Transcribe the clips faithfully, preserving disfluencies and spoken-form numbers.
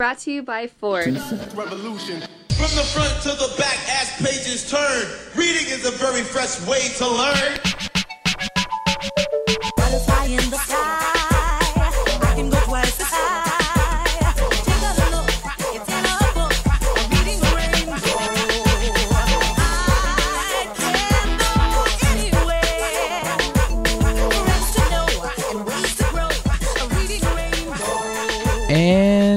Brought to you by Ford. Revolution. From the front to the back, as pages turn, reading is a very fresh way to learn. Butterfly in the sky, I can go twice the eye. Take a look, it's in a book, I'm reading the rainbow. I can go anywhere, friends to know, and ways to grow, I'm reading the rainbow. And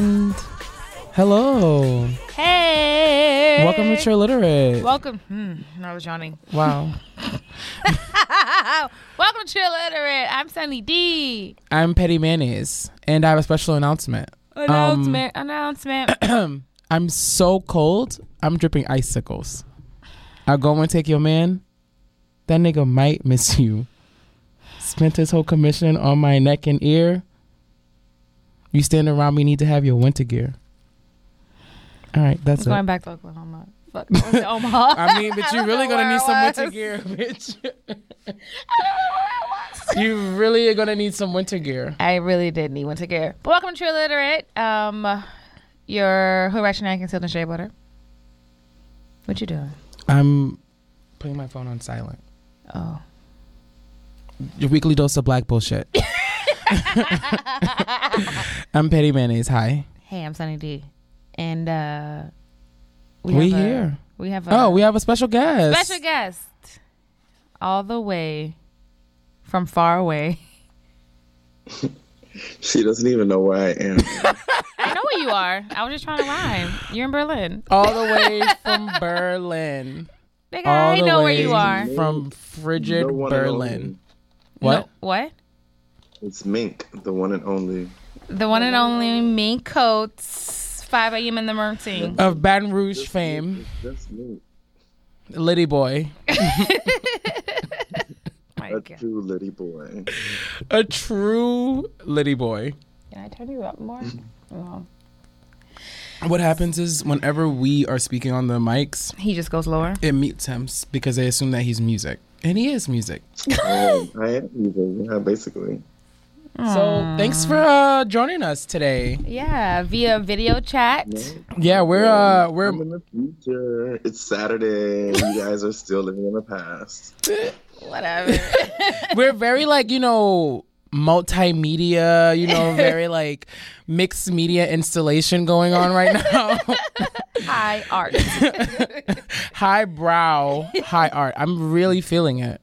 hello. Hey! Welcome to True Literate. Welcome. Hmm, that was Johnny. Wow. Welcome to True Literate. I'm Sunny D. I'm Petty Mayonnaise, and I have a special announcement. Announcement. Um, announcement. I'm so cold. I'm dripping icicles. I'll go and take your man. That nigga might miss you. Spent his whole commission on my neck and ear. You standing around me need to have your winter gear. All right, that's I'm it. Going back to Oklahoma. Fuck, I was in Omaha. I mean, but you're really going to need some winter gear, bitch. I don't know where I was. You really are going to need some winter gear. I really did need winter gear. But welcome to True Literate. Um, your Who Ration I Concealed in Shea Butter. What you doing? I'm putting my phone on silent. Oh. Your weekly dose of black bullshit. I'm Petty Mayonnaise. Hi. Hey, I'm Sunny D. And uh, we, we have here. A, we have a, oh, we have a special guest. Special guest, all the way from far away. She doesn't even know where I am. I know where you are. I was just trying to rhyme. You're in Berlin. All the way from Berlin. Nigga, I know where you are. From frigid no Berlin. What? No, what? It's Mink, the one and only. The one and only Mink Coats. five a.m. in the morning. Of Baton Rouge just fame. That's me. Liddy boy. My a God. True Liddy boy. A true Liddy boy. Can I turn you up more? Oh. What happens is whenever we are speaking on the mics, he just goes lower. It mutes him because they assume that he's music. And he is music. I am, I am music, yeah, basically. So Aww. thanks for uh, joining us today. Yeah, via video chat. Yeah, we're uh, we're I'm in the future. It's Saturday. You guys are still living in the past. Whatever. We're very like, you know, multimedia, you know, very like mixed media installation going on right now. High art. High brow, high art. I'm really feeling it.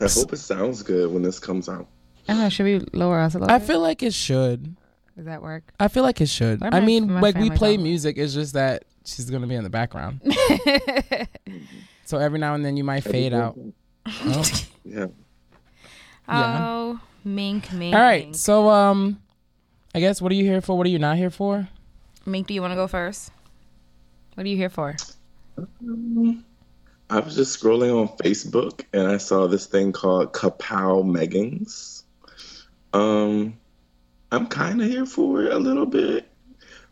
I hope it sounds good when this comes out. I don't know. Should we lower us a little I bit? feel like it should. Does that work? I feel like it should. I mean, like we play music. It's just that she's going to be in the background. So every now and then you might fade out. Oh. Yeah. Oh, Mink, Mink. All right. Mink. So um, I guess what are you here for? What are you not here for? Mink, do you want to go first? What are you here for? Um, I was just scrolling on Facebook and I saw this thing called Kapow Meggings. Um, I'm kind of here for it a little bit,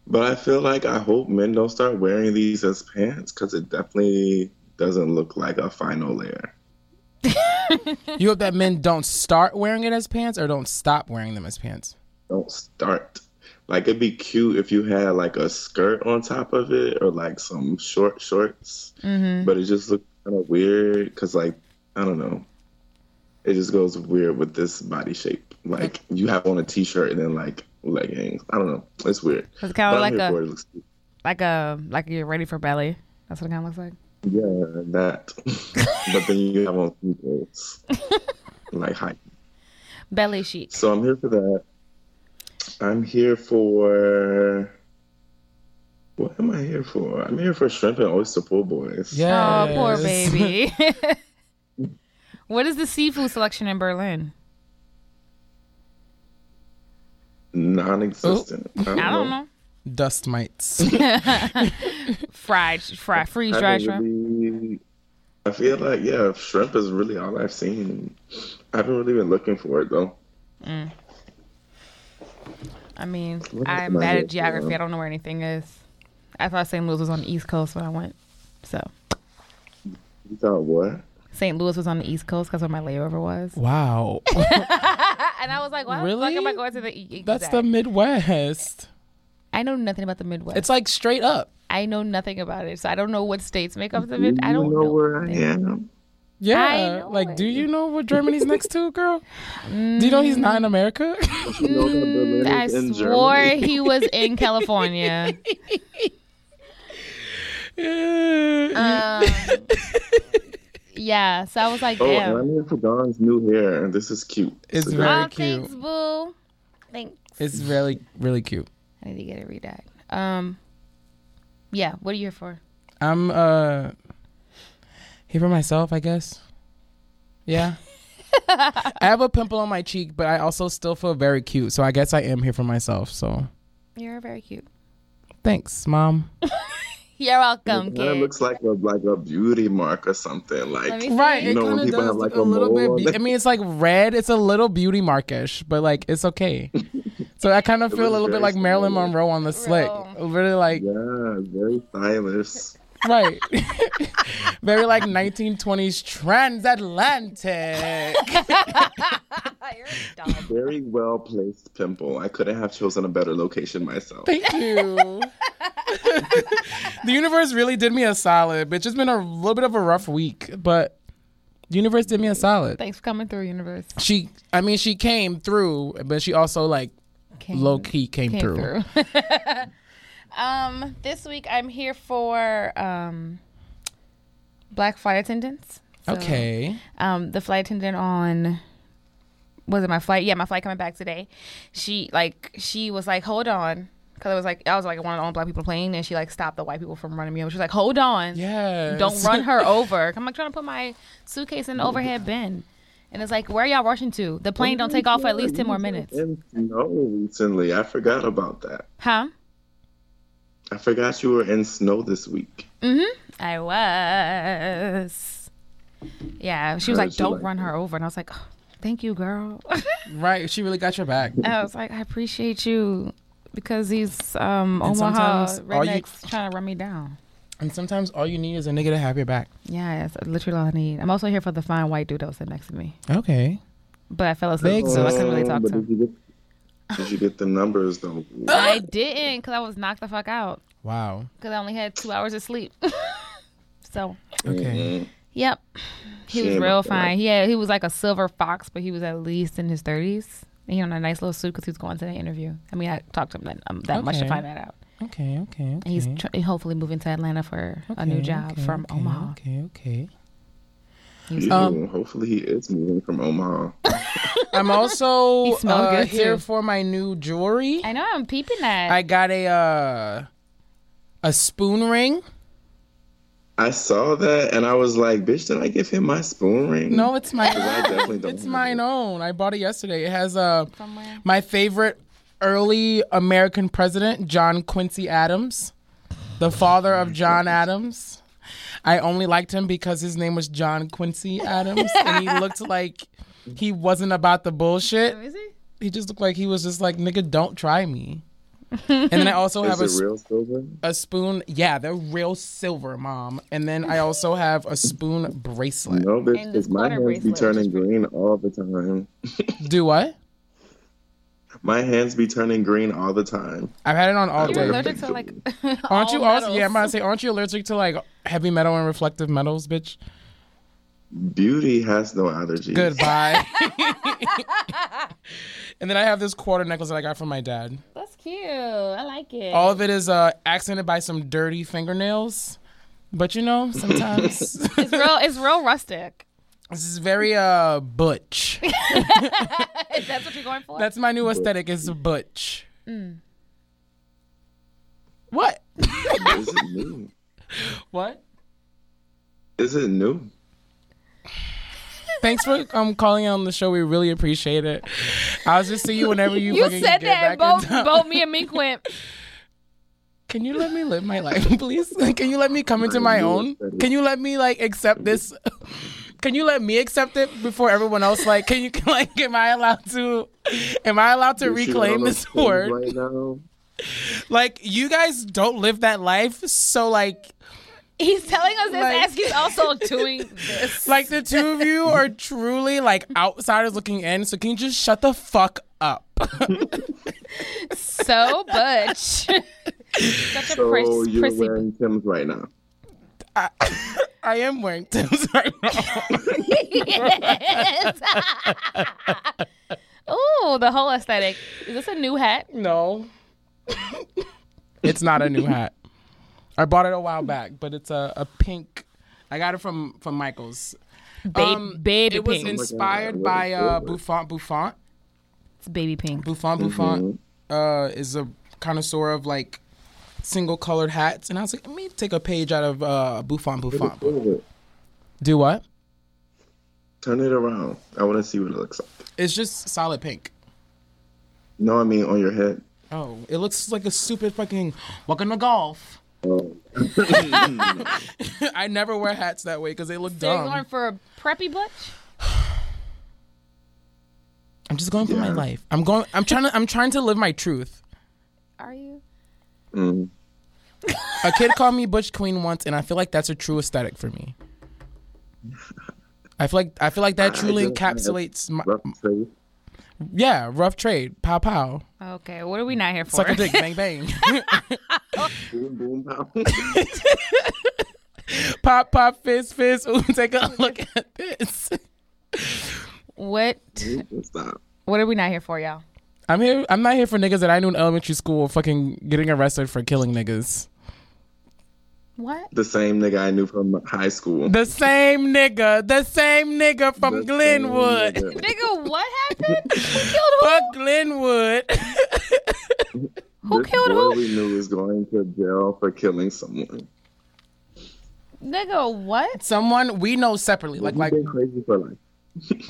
but I feel like I hope men don't start wearing these as pants because it definitely doesn't look like a final layer. You hope that men don't start wearing it as pants or don't stop wearing them as pants? Don't start. Like it'd be cute if you had like a skirt on top of it or like some short shorts, mm-hmm. but it just looks kind of weird because like, I don't know. It just goes weird with this body shape. Like you have on a t-shirt and then like leggings. I don't know. It's weird. It's kind of like a, it looks like a, like you're ready for ballet. That's what it kind of looks like. Yeah, that. But then you have on sneakers. Like high. Ballet chic. So I'm here for that. I'm here for, what am I here for? I'm here for shrimp and oyster pool boys. Yeah, oh, poor baby. What is the seafood selection in Berlin? Non-existent. I don't, I don't know. know. Dust mites. Fried, fried, freeze-dried shrimp. Really, I feel like, yeah, shrimp is really all I've seen. I haven't really been looking for it, though. Mm. I mean, I'm bad at geography. I don't know where anything is. I thought Saint Louis was on the East Coast when I went. So. You thought what? Saint Louis was on the East Coast because where my layover was. Wow. And I was like, why really? the fuck am I going to the East Coast? That's the Midwest. I know nothing about the Midwest. It's like straight up. I know nothing about it, so I don't know what states make up the Midwest. I don't know, know where I am. Yeah, like, it. Do you know what Germany's next to, girl? Mm. Do you know he's not in America? Mm, I in swore Germany. He was in California. um, yeah, so I was like, damn. Oh, I'm here for Dawn's new hair, and this is cute. It's so very oh, cute. Thanks, boo. Thanks. It's really, really cute. I need to get it redyed. Um, yeah, what are you here for? I'm, uh... Here for myself, I guess. Yeah. I have a pimple on my cheek, but I also still feel very cute. So I guess I am here for myself. So you're very cute. Thanks, Mom. You're welcome, it kid. It looks like a, like a beauty mark or something. Like, right. You know, when people have like a, a little mole. Bit. Be- I mean, it's like red. It's a little beauty markish, but like, it's okay. So I kind of feel a little bit like stylish. Marilyn Monroe on the slick. Really like. Yeah, very stylish. Right. Very like nineteen twenties transatlantic. You're dumb. Very well placed pimple. I couldn't have chosen a better location myself. Thank you. The universe really did me a solid, bitch. It's been a little bit of a rough week, but the universe did me a solid. Thanks for coming through, universe. She, I mean, she came through, but she also like came, low key came, came through. through. Um, this week I'm here for um, black flight attendants. So, okay. Um, the flight attendant on was it my flight? Yeah, my flight coming back today. She like she was like, hold on, because it was like I was like one of the only black people playing, and she like stopped the white people from running me over. She was like, hold on, yeah, don't run her over. I'm like trying to put my suitcase in the overhead bin. And it's like, where are y'all rushing to? The plane don't take off for at least ten more minutes. No, recently I forgot about that. Huh? I forgot you were in snow this week. Mm-hmm. I was. Yeah, she was like, don't run her over. And I was like, oh, thank you, girl. Right. She really got your back. I was like, I appreciate you because these um, Omaha rednecks you... trying to run me down. And sometimes all you need is a nigga to have your back. Yeah, that's literally all I need. I'm also here for the fine white dude that was sitting next to me. Okay. But I fell asleep, so I couldn't really talk to him. Did you get the numbers though? I didn't, cause I was knocked the fuck out. Wow. Cause I only had two hours of sleep. So. Okay. Yep. He Shame was real fine. Yeah, he, he was like a silver fox, but he was at least in his thirties. And he had a nice little suit because he was going to the interview. I mean, I talked to him that, um, that okay. much to find that out. Okay. Okay. Okay. And he's tr- hopefully moving to Atlanta for okay, a new job okay, from okay, Omaha. Okay. Okay. Ew, um, hopefully he is moving from Omaha. I'm also he smelled uh, good here too. For my new jewelry. I know, I'm peeping that. I got a uh, a spoon ring. I saw that and I was like, bitch, did I give him my spoon ring? No, it's my own. It's mine it. own. I bought it yesterday. It has uh, my favorite early American president, John Quincy Adams, the father of John Adams. I only liked him because his name was John Quincy Adams, and he looked like he wasn't about the bullshit. Is he? He just looked like he was just like, nigga, don't try me. And then I also have a, real silver? a spoon. Yeah, they're real silver, Mom. And then I also have a spoon bracelet. No, bitch, because my hands be turning green all the time. Do what? My hands be turning green all the time. I've had it on all You're day. You're allergic to like Aren't you also metals. Yeah, I'm about to say, aren't you allergic to like heavy metal and reflective metals, bitch? Beauty has no allergies. Goodbye. And then I have this quarter necklace that I got from my dad. That's cute. I like it. All of it is uh, accented by some dirty fingernails. But you know, sometimes it's real it's real rustic. This is very uh butch. Is that what you're going for? That's my new aesthetic. Is butch. Mm. What? Is it new? What? Is it new? Thanks for um calling on the show. We really appreciate it. I'll just see you whenever you. You fucking said get that. Both, both me and Mink went. Can you let me live my life, please? Can you let me come into my own? Can you let me like accept this? Can you let me accept it before everyone else? Like, can you like? Am I allowed to? Am I allowed to You're reclaim this word? Right now? Like, you guys don't live that life, so like, He's telling us this like, as he's also doing this. Like, the two of you are truly, like, outsiders looking in, so can you just shut the fuck up? So butch. Such so a pris- you're prissy. Wearing Tim's right now. I, I am wearing Tim's right now. Yes. Ooh, the whole aesthetic. Is this a new hat? No. It's not a new hat. I bought it a while back, but it's a, a pink. I got it from, from Michael's. Baby, um, baby it pink. It was inspired by uh, Buffon. Buffon. It's baby pink. Buffon Buffon mm-hmm. uh, is a connoisseur of like single colored hats, and I was like, let me take a page out of uh, Buffon Buffon. It. Do what? Turn it around. I want to see what it looks like. It's just solid pink. No, I mean on your head. Oh, it looks like a stupid fucking welcome to golf. Oh. I never wear hats that way because they look so dumb. You're going for a preppy butch? I'm just going for yeah. my life. I'm going. I'm trying to. I'm trying to live my truth. Are you? Mm. A kid called me Butch Queen once, and I feel like that's a true aesthetic for me. I feel like. I feel like that truly encapsulates my. Rough trade. Yeah, rough trade. Pow pow. Okay, what are we not here for? Suck a dick, bang bang. Boom boom pow. Pop pop fizz fizz. Ooh, take a look at this. What? What are we not here for, y'all? I'm here. I'm not here for niggas that I knew in elementary school, fucking getting arrested for killing niggas. What? The same nigga I knew from high school. The same nigga. The same nigga from the Glenwood. Nigga. Nigga, what happened? Who killed who? Fuck Glenwood. Who this killed boy who? We knew was going to jail for killing someone. Nigga, what? Someone we know separately. Like, like been crazy for life.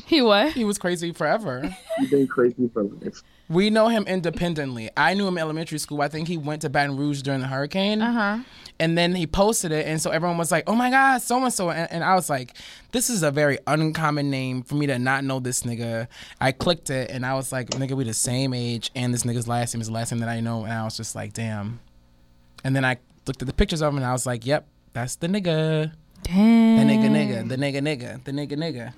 He what? He was crazy forever. He's been crazy for life. We know him independently. I knew him in elementary school. I think he went to Baton Rouge during the hurricane. Uh-huh. And then he posted it, and so everyone was like, oh my God, so-and-so. And, and I was like, this is a very uncommon name for me to not know this nigga. I clicked it, and I was like, nigga, we the same age, and this nigga's last name is the last name that I know. And I was just like, damn. And then I looked at the pictures of him, and I was like, yep, that's the nigga. Damn. The nigga nigga, the nigga nigga, the nigga nigga.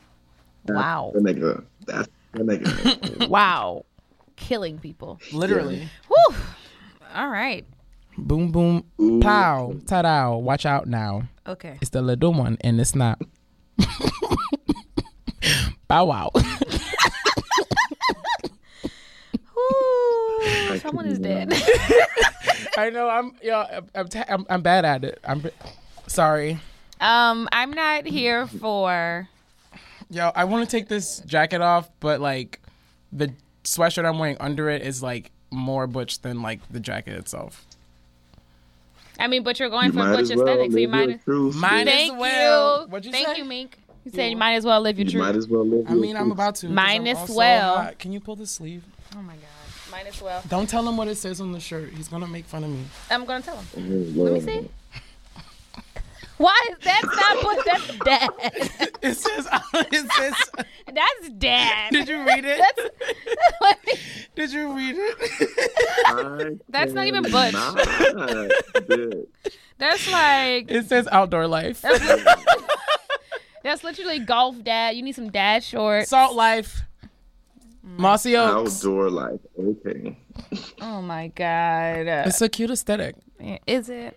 That's wow. The nigga. That's the nigga. Wow. Killing people. Literally. Woo. All right. Boom, boom. Ooh. Pow. Ta-da. Watch out now. Okay. It's the little one and it's not. Bow wow. Ooh, someone is dead. I know. I'm, yo, I'm, t- I'm, I'm bad at it. I'm b- sorry. Um, I'm not here for... Yo, I want to take this jacket off, but, like, the sweatshirt I'm wearing under it is, like, more butch than, like, the jacket itself. I mean, but you're going you for butch well aesthetics, so you might as well. Thank well. you. you. Thank say? you, Mink. You said you might as well live your you truth. Might as well live your I mean, truth. I'm about to. Minus well. Hot. Can you pull the sleeve? Oh, my God. Minus well. Don't tell him what it says on the shirt. He's going to make fun of me. I'm going to tell him. Mm-hmm. Let me see. Why is that not what that's dad? It says, it says that's dad. Did you read it? That's, me, did you read it? That's not even butch. Not, that's like it says outdoor life. That's, that's literally golf dad. You need some dad shorts. Salt life. Mossy Oaks. Outdoor life. Okay. Oh my God. It's a cute aesthetic. Is it?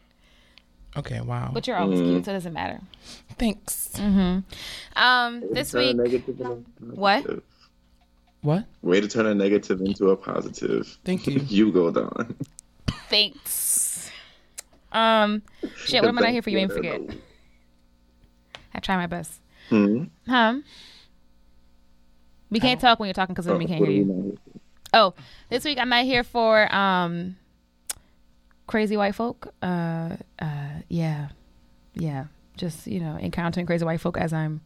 Okay, wow. But you're always mm. cute, so it doesn't matter. Thanks. Mm-hmm. Um, this week... What? What? Way to turn a negative into a positive. Thank you. You go down. Thanks. Um, shit, what am I not here for? You ain't forget. I try my best. Hmm? Huh? We can't oh. talk when you're talking because oh, we can't hear you. Oh, this week I'm not here for... um. Crazy white folk, uh, uh, yeah, yeah. Just, you know, encountering crazy white folk as I'm,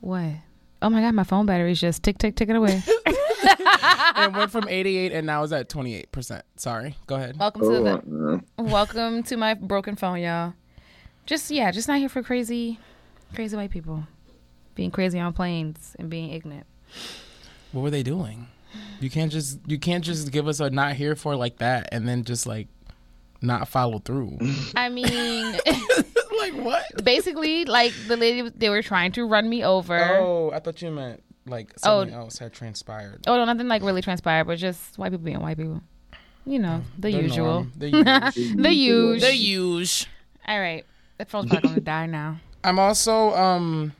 what? Oh my God, my phone battery's just tick, tick, tick it away. It went from eighty-eight and now it's at twenty-eight percent. Sorry, go ahead. Welcome to the, welcome to my broken phone, y'all. Just, yeah, just not here for crazy, crazy white people. Being crazy on planes and being ignorant. What were they doing? You can't just, you can't just give us a not here for like that and then just like, not follow through. I mean, Like what? Basically, like the lady, they were trying to run me over. Oh, I thought you meant like something oh. else had transpired. Oh no, nothing like really transpired, but just white people being white people. You know, the, the usual. The usual. The usual. The usual. All right. That phone's probably going to die now. I'm also, um,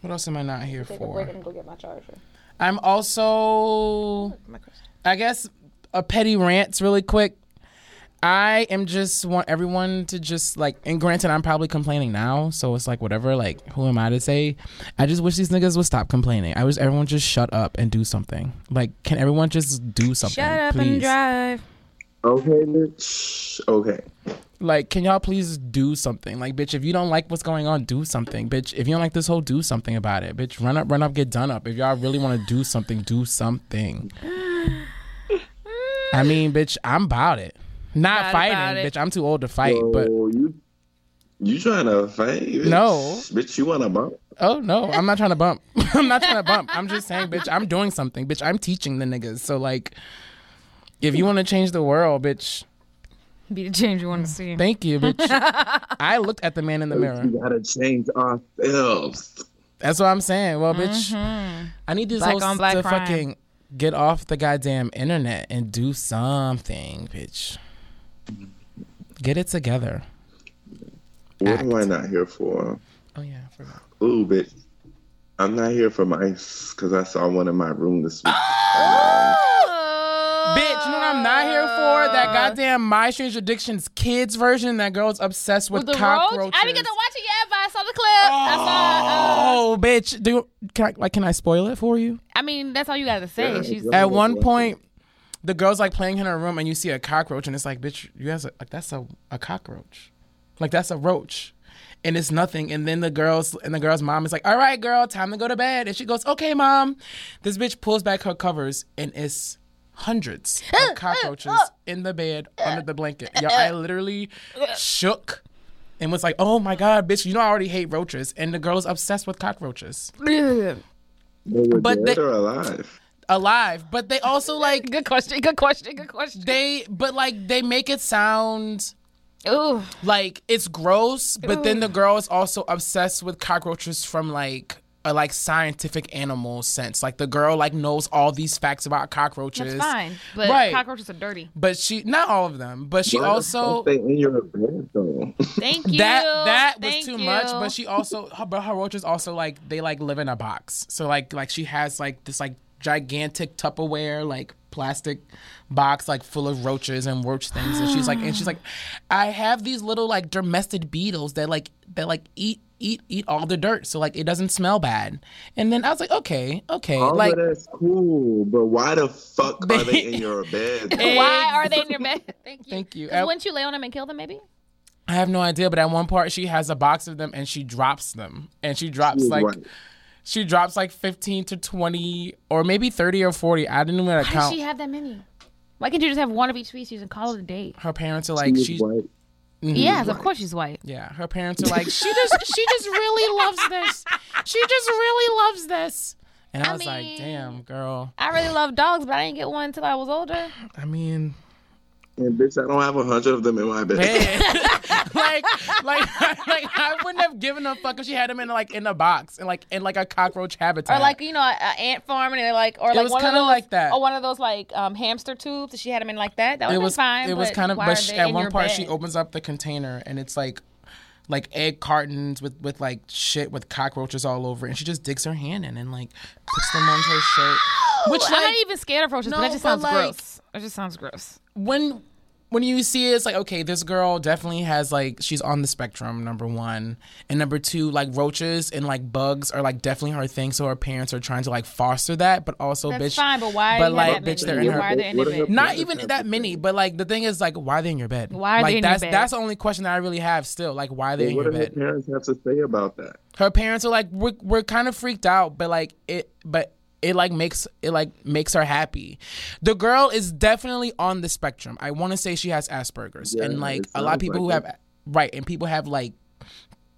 what else am I not here Take for? A break and go get my charger. I'm also, I guess, a petty rant really quick. I am just want everyone to just like, and granted, I'm probably complaining now, so it's like whatever, like who am I to say? I just wish these niggas would stop complaining. I wish everyone just shut up and do something. Like, can everyone just do something? Shut up please? and drive. Okay, bitch. Okay. Like, can y'all please do something? Like, bitch, if you don't like what's going on, do something. Bitch, if you don't like this whole, do something about it. Bitch, run up, run up, get done up. If y'all really want to do something, do something. I mean, bitch, I'm about it. Not, Not fighting, bitch. I'm too old to fight. Yo, but you, you trying to fight? Bitch. No, bitch. You want to bump? Oh no, I'm not trying to bump. I'm not trying to bump. I'm just saying, bitch. I'm doing something, bitch. I'm teaching the niggas. So like, if you want to change the world, bitch, be the change you want to see. Thank you, bitch. I looked at the man in the mirror. We gotta change ourselves. That's what I'm saying. Well, bitch, mm-hmm. I need this whole to fucking get off the goddamn internet and do something, bitch. Get it together. What Act. am I not here for? Oh yeah, I forgot. Ooh, bitch. I'm not here for my ice because I saw one in my room this week. Oh! Bitch, you know what I'm not here for? That goddamn My Strange Addictions kids version. That girl's obsessed with, with the cockroaches. I didn't get to watch it yet, but I saw the clip. Oh, I saw, uh, oh bitch. Do you, can I, like, can I spoil it for you? I mean, that's all you gotta say. Yeah, She's at one point. The girl's like playing in her room and you see a cockroach and it's like, bitch, you guys are, like, that's a, a cockroach. Like that's a roach. And it's nothing. And then the girl's and the girl's mom is like, all right, girl, time to go to bed. And she goes, okay, mom. This bitch pulls back her covers and it's hundreds of cockroaches in the bed under the blanket. Yo, I literally shook and was like, oh my God, bitch, you know I already hate roaches. And the girl's obsessed with cockroaches. They were but dead they, or alive. Alive, but they also like good question, good question, good question. They but like they make it sound ooh like it's gross, but Ooh. then the girl is also obsessed with cockroaches from like a like scientific animal sense. Like the girl like knows all these facts about cockroaches. That's fine, but right. cockroaches are dirty. But she not all of them, but she well, also they in your bed though. Thank you. That that was Thank too you. much, but she also her, but her roaches also like they like live in a box. So like like she has like this like gigantic Tupperware like plastic box like full of roaches and roach things and she's like and she's like I have these little like domestic beetles that like that like eat eat eat all the dirt so like it doesn't smell bad. And then I was like okay okay all like that's cool, but why the fuck are they in your bed? Why are they in your bed? Thank you. Thank you. I, wouldn't you lay on them and kill them maybe? I have no idea, but at one part she has a box of them and she drops them and she drops she like right. She drops like fifteen to twenty or maybe thirty or forty. I didn't even count. Why does she have that many? Why can't you just have one of each species and call it a day? Her parents are like, she's she, white. Mm-hmm. Yes, of course she's white. Yeah, her parents are like, she just she just really loves this. She just really loves this. And I, I was mean, like, damn, girl. I really love dogs, but I didn't get one until I was older. I mean... And bitch, I don't have a hundred of them in my bed. like, like, like, I wouldn't have given a fuck if she had them in like in a box and like in like a cockroach habitat, or like you know an ant farm, and they're like, or like one of those, like that, or one of those like um, hamster tubes. She had them in like that. That was fine. It was kind of. But she, at one part, bed? she opens up the container and it's like, like egg cartons with with like shit with cockroaches all over, and she just digs her hand in and like puts them on her shirt. Which I'm like, not even scared of roaches. No, but that just sounds like, gross. It just sounds gross. When when you see it, it's like, okay, this girl definitely has, like, she's on the spectrum, number one. And number two, like, roaches and, like, bugs are, like, definitely her thing. So her parents are trying to, like, foster that. But also, That's bitch. That's fine, but why but, like, bitch, they're in her, why are they in your bed? Not even that many. But, like, the thing is, like, why are they in your bed? Why are like, they in that's, your bed? That's the only question that I really have still. Like, why are they well, in your bed? What do her parents have to say about that? Her parents are like, we're, we're kind of freaked out. But, like, it... but. It like makes it like makes her happy. The girl is definitely on the spectrum. I want to say she has Asperger's, yeah, and like a lot of people like who that. have right, and people have like,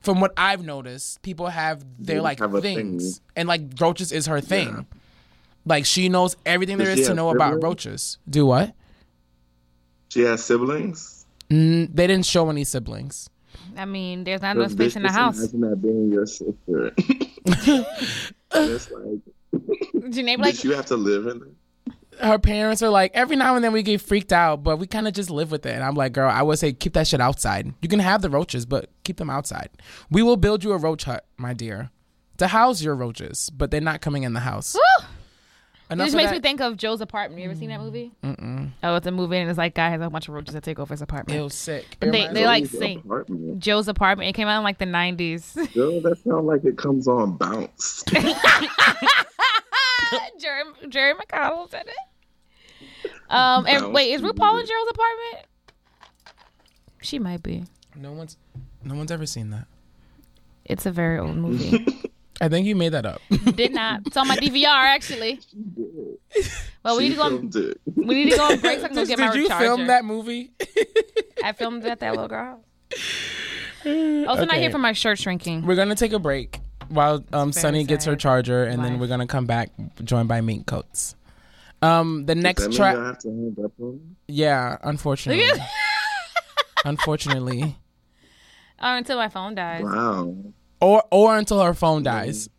from what I've noticed, people have their they like have things, thing. and like roaches is her thing. Yeah. Like she knows everything Does there is to know siblings? about roaches. Do what? She has siblings. Mm, they didn't show any siblings. I mean, there's not enough space in the house. Imagine that being your sister. It's like, Janae, like, did you have to live in it? Her parents are like, every now and then we get freaked out, but we kind of just live with it. And I'm like, girl, I would say keep that shit outside. You can have the roaches, but keep them outside. We will build you a roach hut, my dear, to house your roaches, but they're not coming in the house. Woo! It just makes that- me think of Joe's Apartment. You ever seen that movie? Mm-mm. Oh, it's a movie, and it's like, guy has a bunch of roaches that take over his apartment. It was sick. But they, they like sing apartment. Joe's Apartment. It came out in like the nineties. Joe, that sounds like it comes on Bounce. Jerry, Jerry McConnell said it. Um, and wait, is RuPaul in Joe's Apartment? She might be. No one's, no one's ever seen that. It's a very old movie. I think you made that up. Did not. It's on my D V R actually. She did. Well, we she need to go. On, we need to go on break so I can go get my recharger. Did you film that movie? I filmed it at that little girl house. Also, okay. Not here for my shirt shrinking. We're gonna take a break while um, Sunny gets her charger, and life. Then we're gonna come back joined by Mink Coats. Um, the next track. Yeah, unfortunately. Unfortunately. Or until my phone dies. Wow. Or or until her phone dies.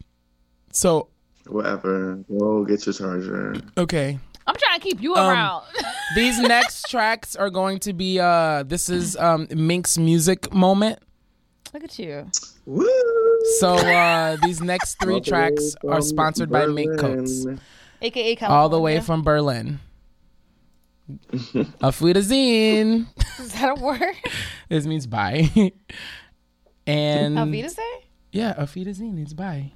So whatever. Go get your charger. Okay. I'm trying to keep you um, around. These next tracks are going to be uh this is um Mink's music moment. Look at you. Woo! So uh these next three tracks are sponsored Berlin. by Mink Coats. A K A California. All the way from Berlin. Auf Wiedersehen. Is that a word? This means bye. And Auf Wiedersehen? Yeah, auf Wiedersehen, it's bye.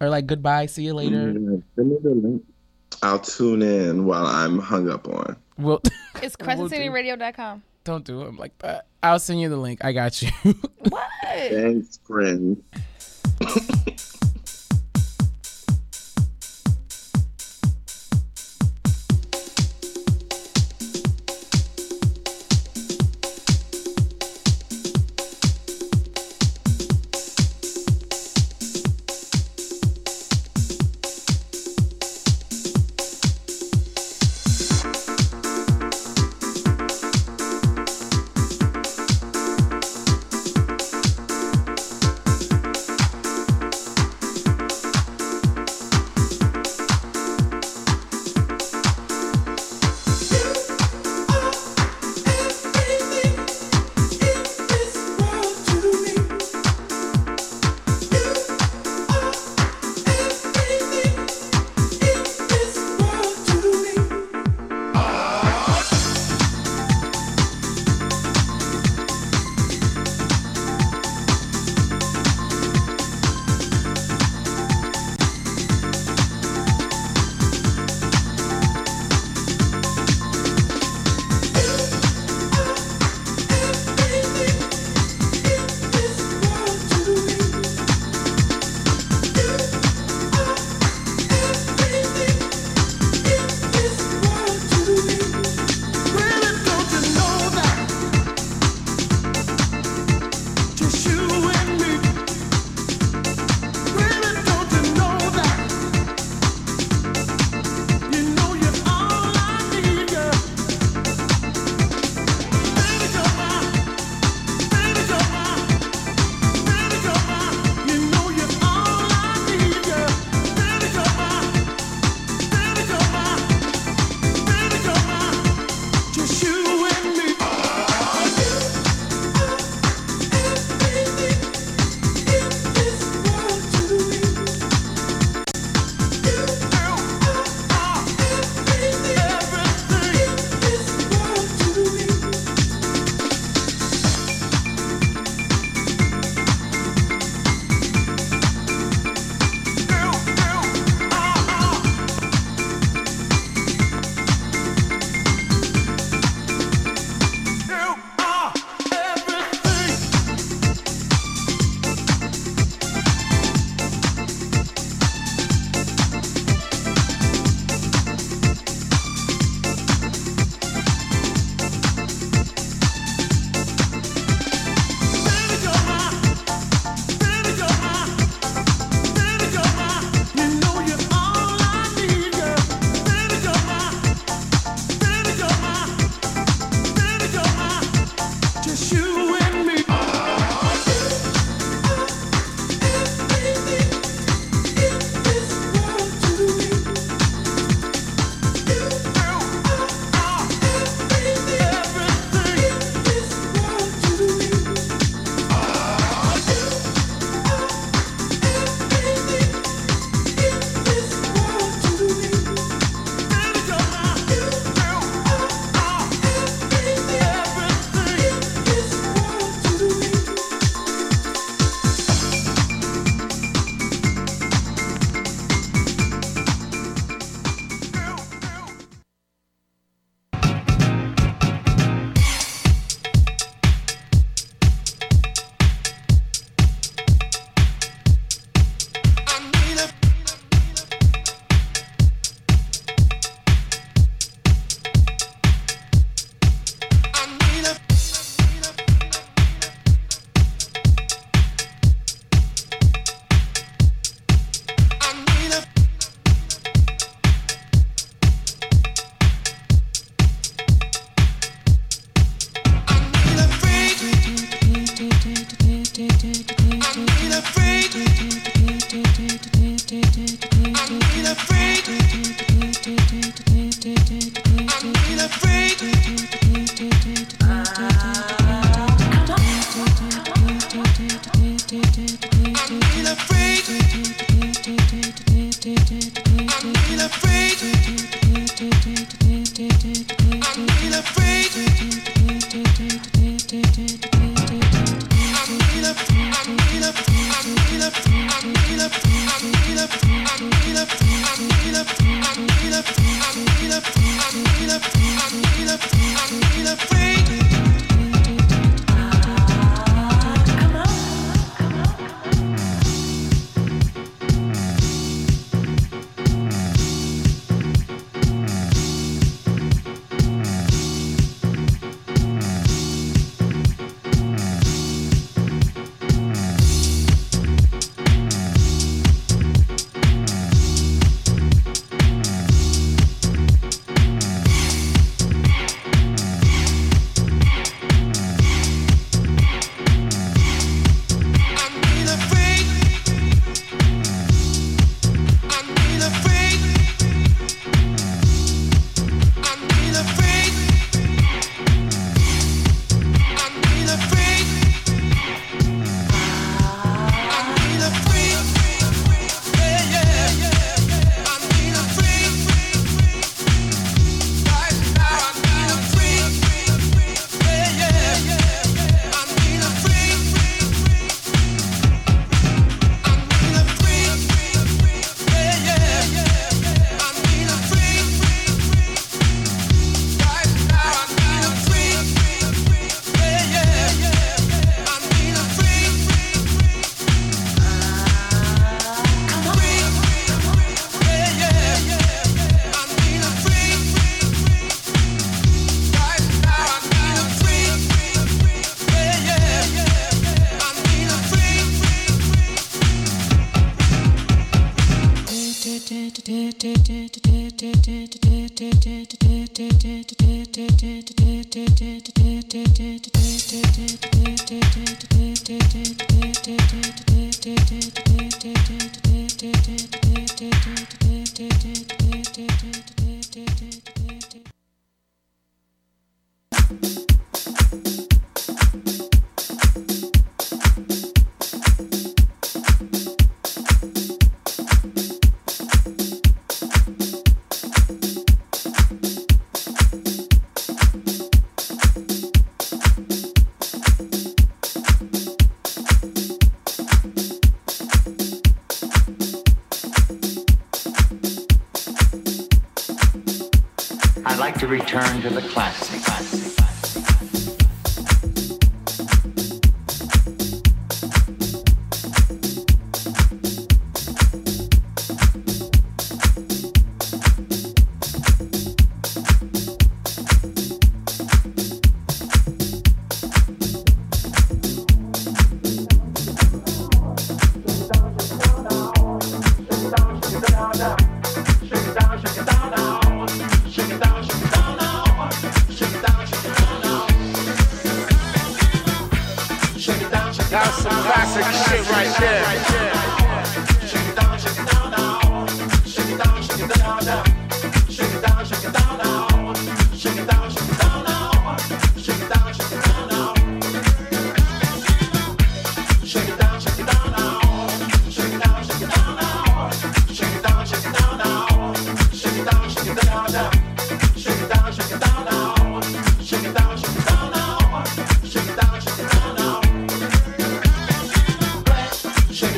Or like goodbye, see you later. Mm-hmm. I'll tune in while I'm hung up on. We'll, it's Crescent City Radio dot com. Don't do it like that. I'll send you the link. I got you. What? Thanks, friend. Return to the classic. Shake it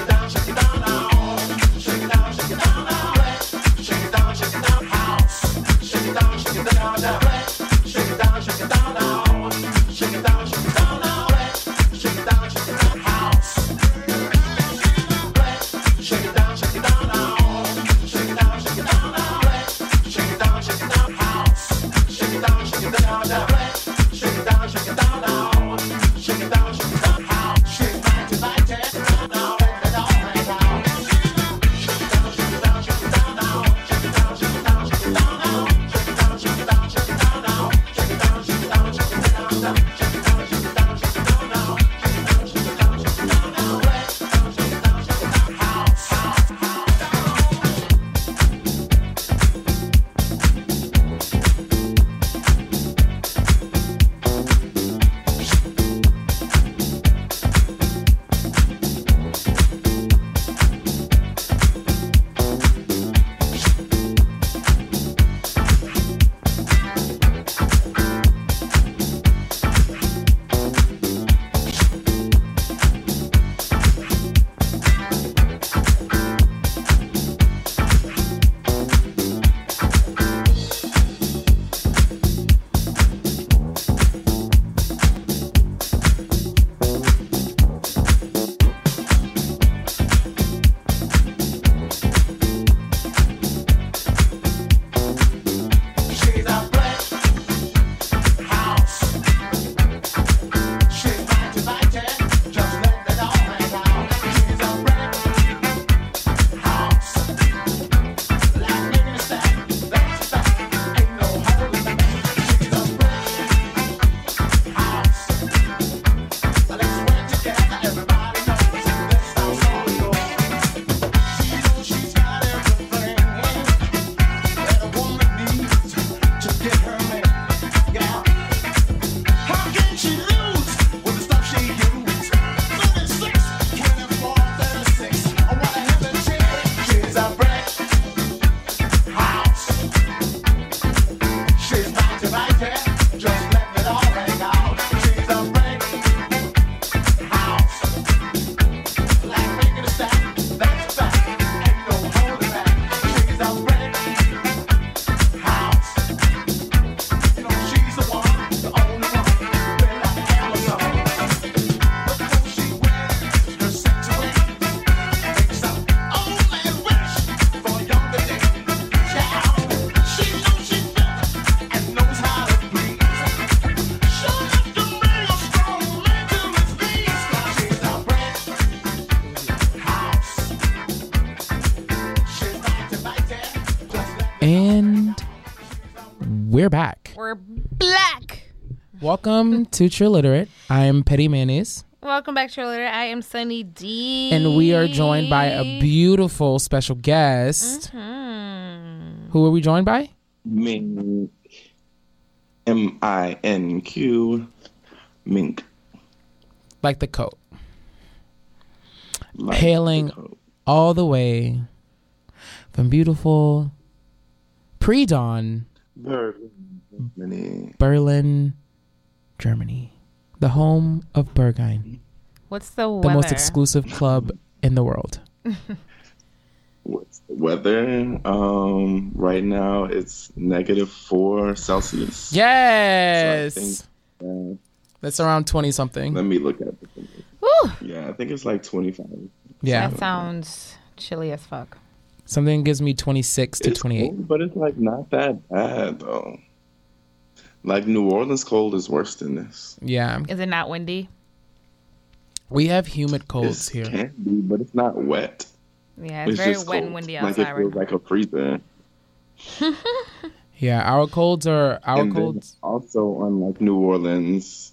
down. We're back. We're black. Welcome to True Literate. I am Petty Mayonnaise. Welcome back, True Literate. I am Sunny D. And we are joined by a beautiful special guest. Mm-hmm. Who are we joined by? Mink. M I N Q. Mink. Like the coat. Like Hailing the coat. All the way from beautiful pre-dawn Berlin. Berlin, Germany, the home of Berghain. What's the weather? The most exclusive club in the world. What's the weather? Um, right now it's negative four Celsius. Yes. So I think, uh, that's around twenty something. Let me look at it. Woo! Yeah, I think it's like twenty-five. Yeah, that sounds chilly as fuck. Something gives me twenty-six to it's twenty-eight. Cold, but it's like not that bad though. Like New Orleans cold is worse than this. Yeah. Is it not windy? We have humid colds it here. It can be, but it's not wet. Yeah, it's, it's very wet cold. And windy outside. Like it feels right like a freezer. Yeah, our colds are our and colds. Also, unlike New Orleans,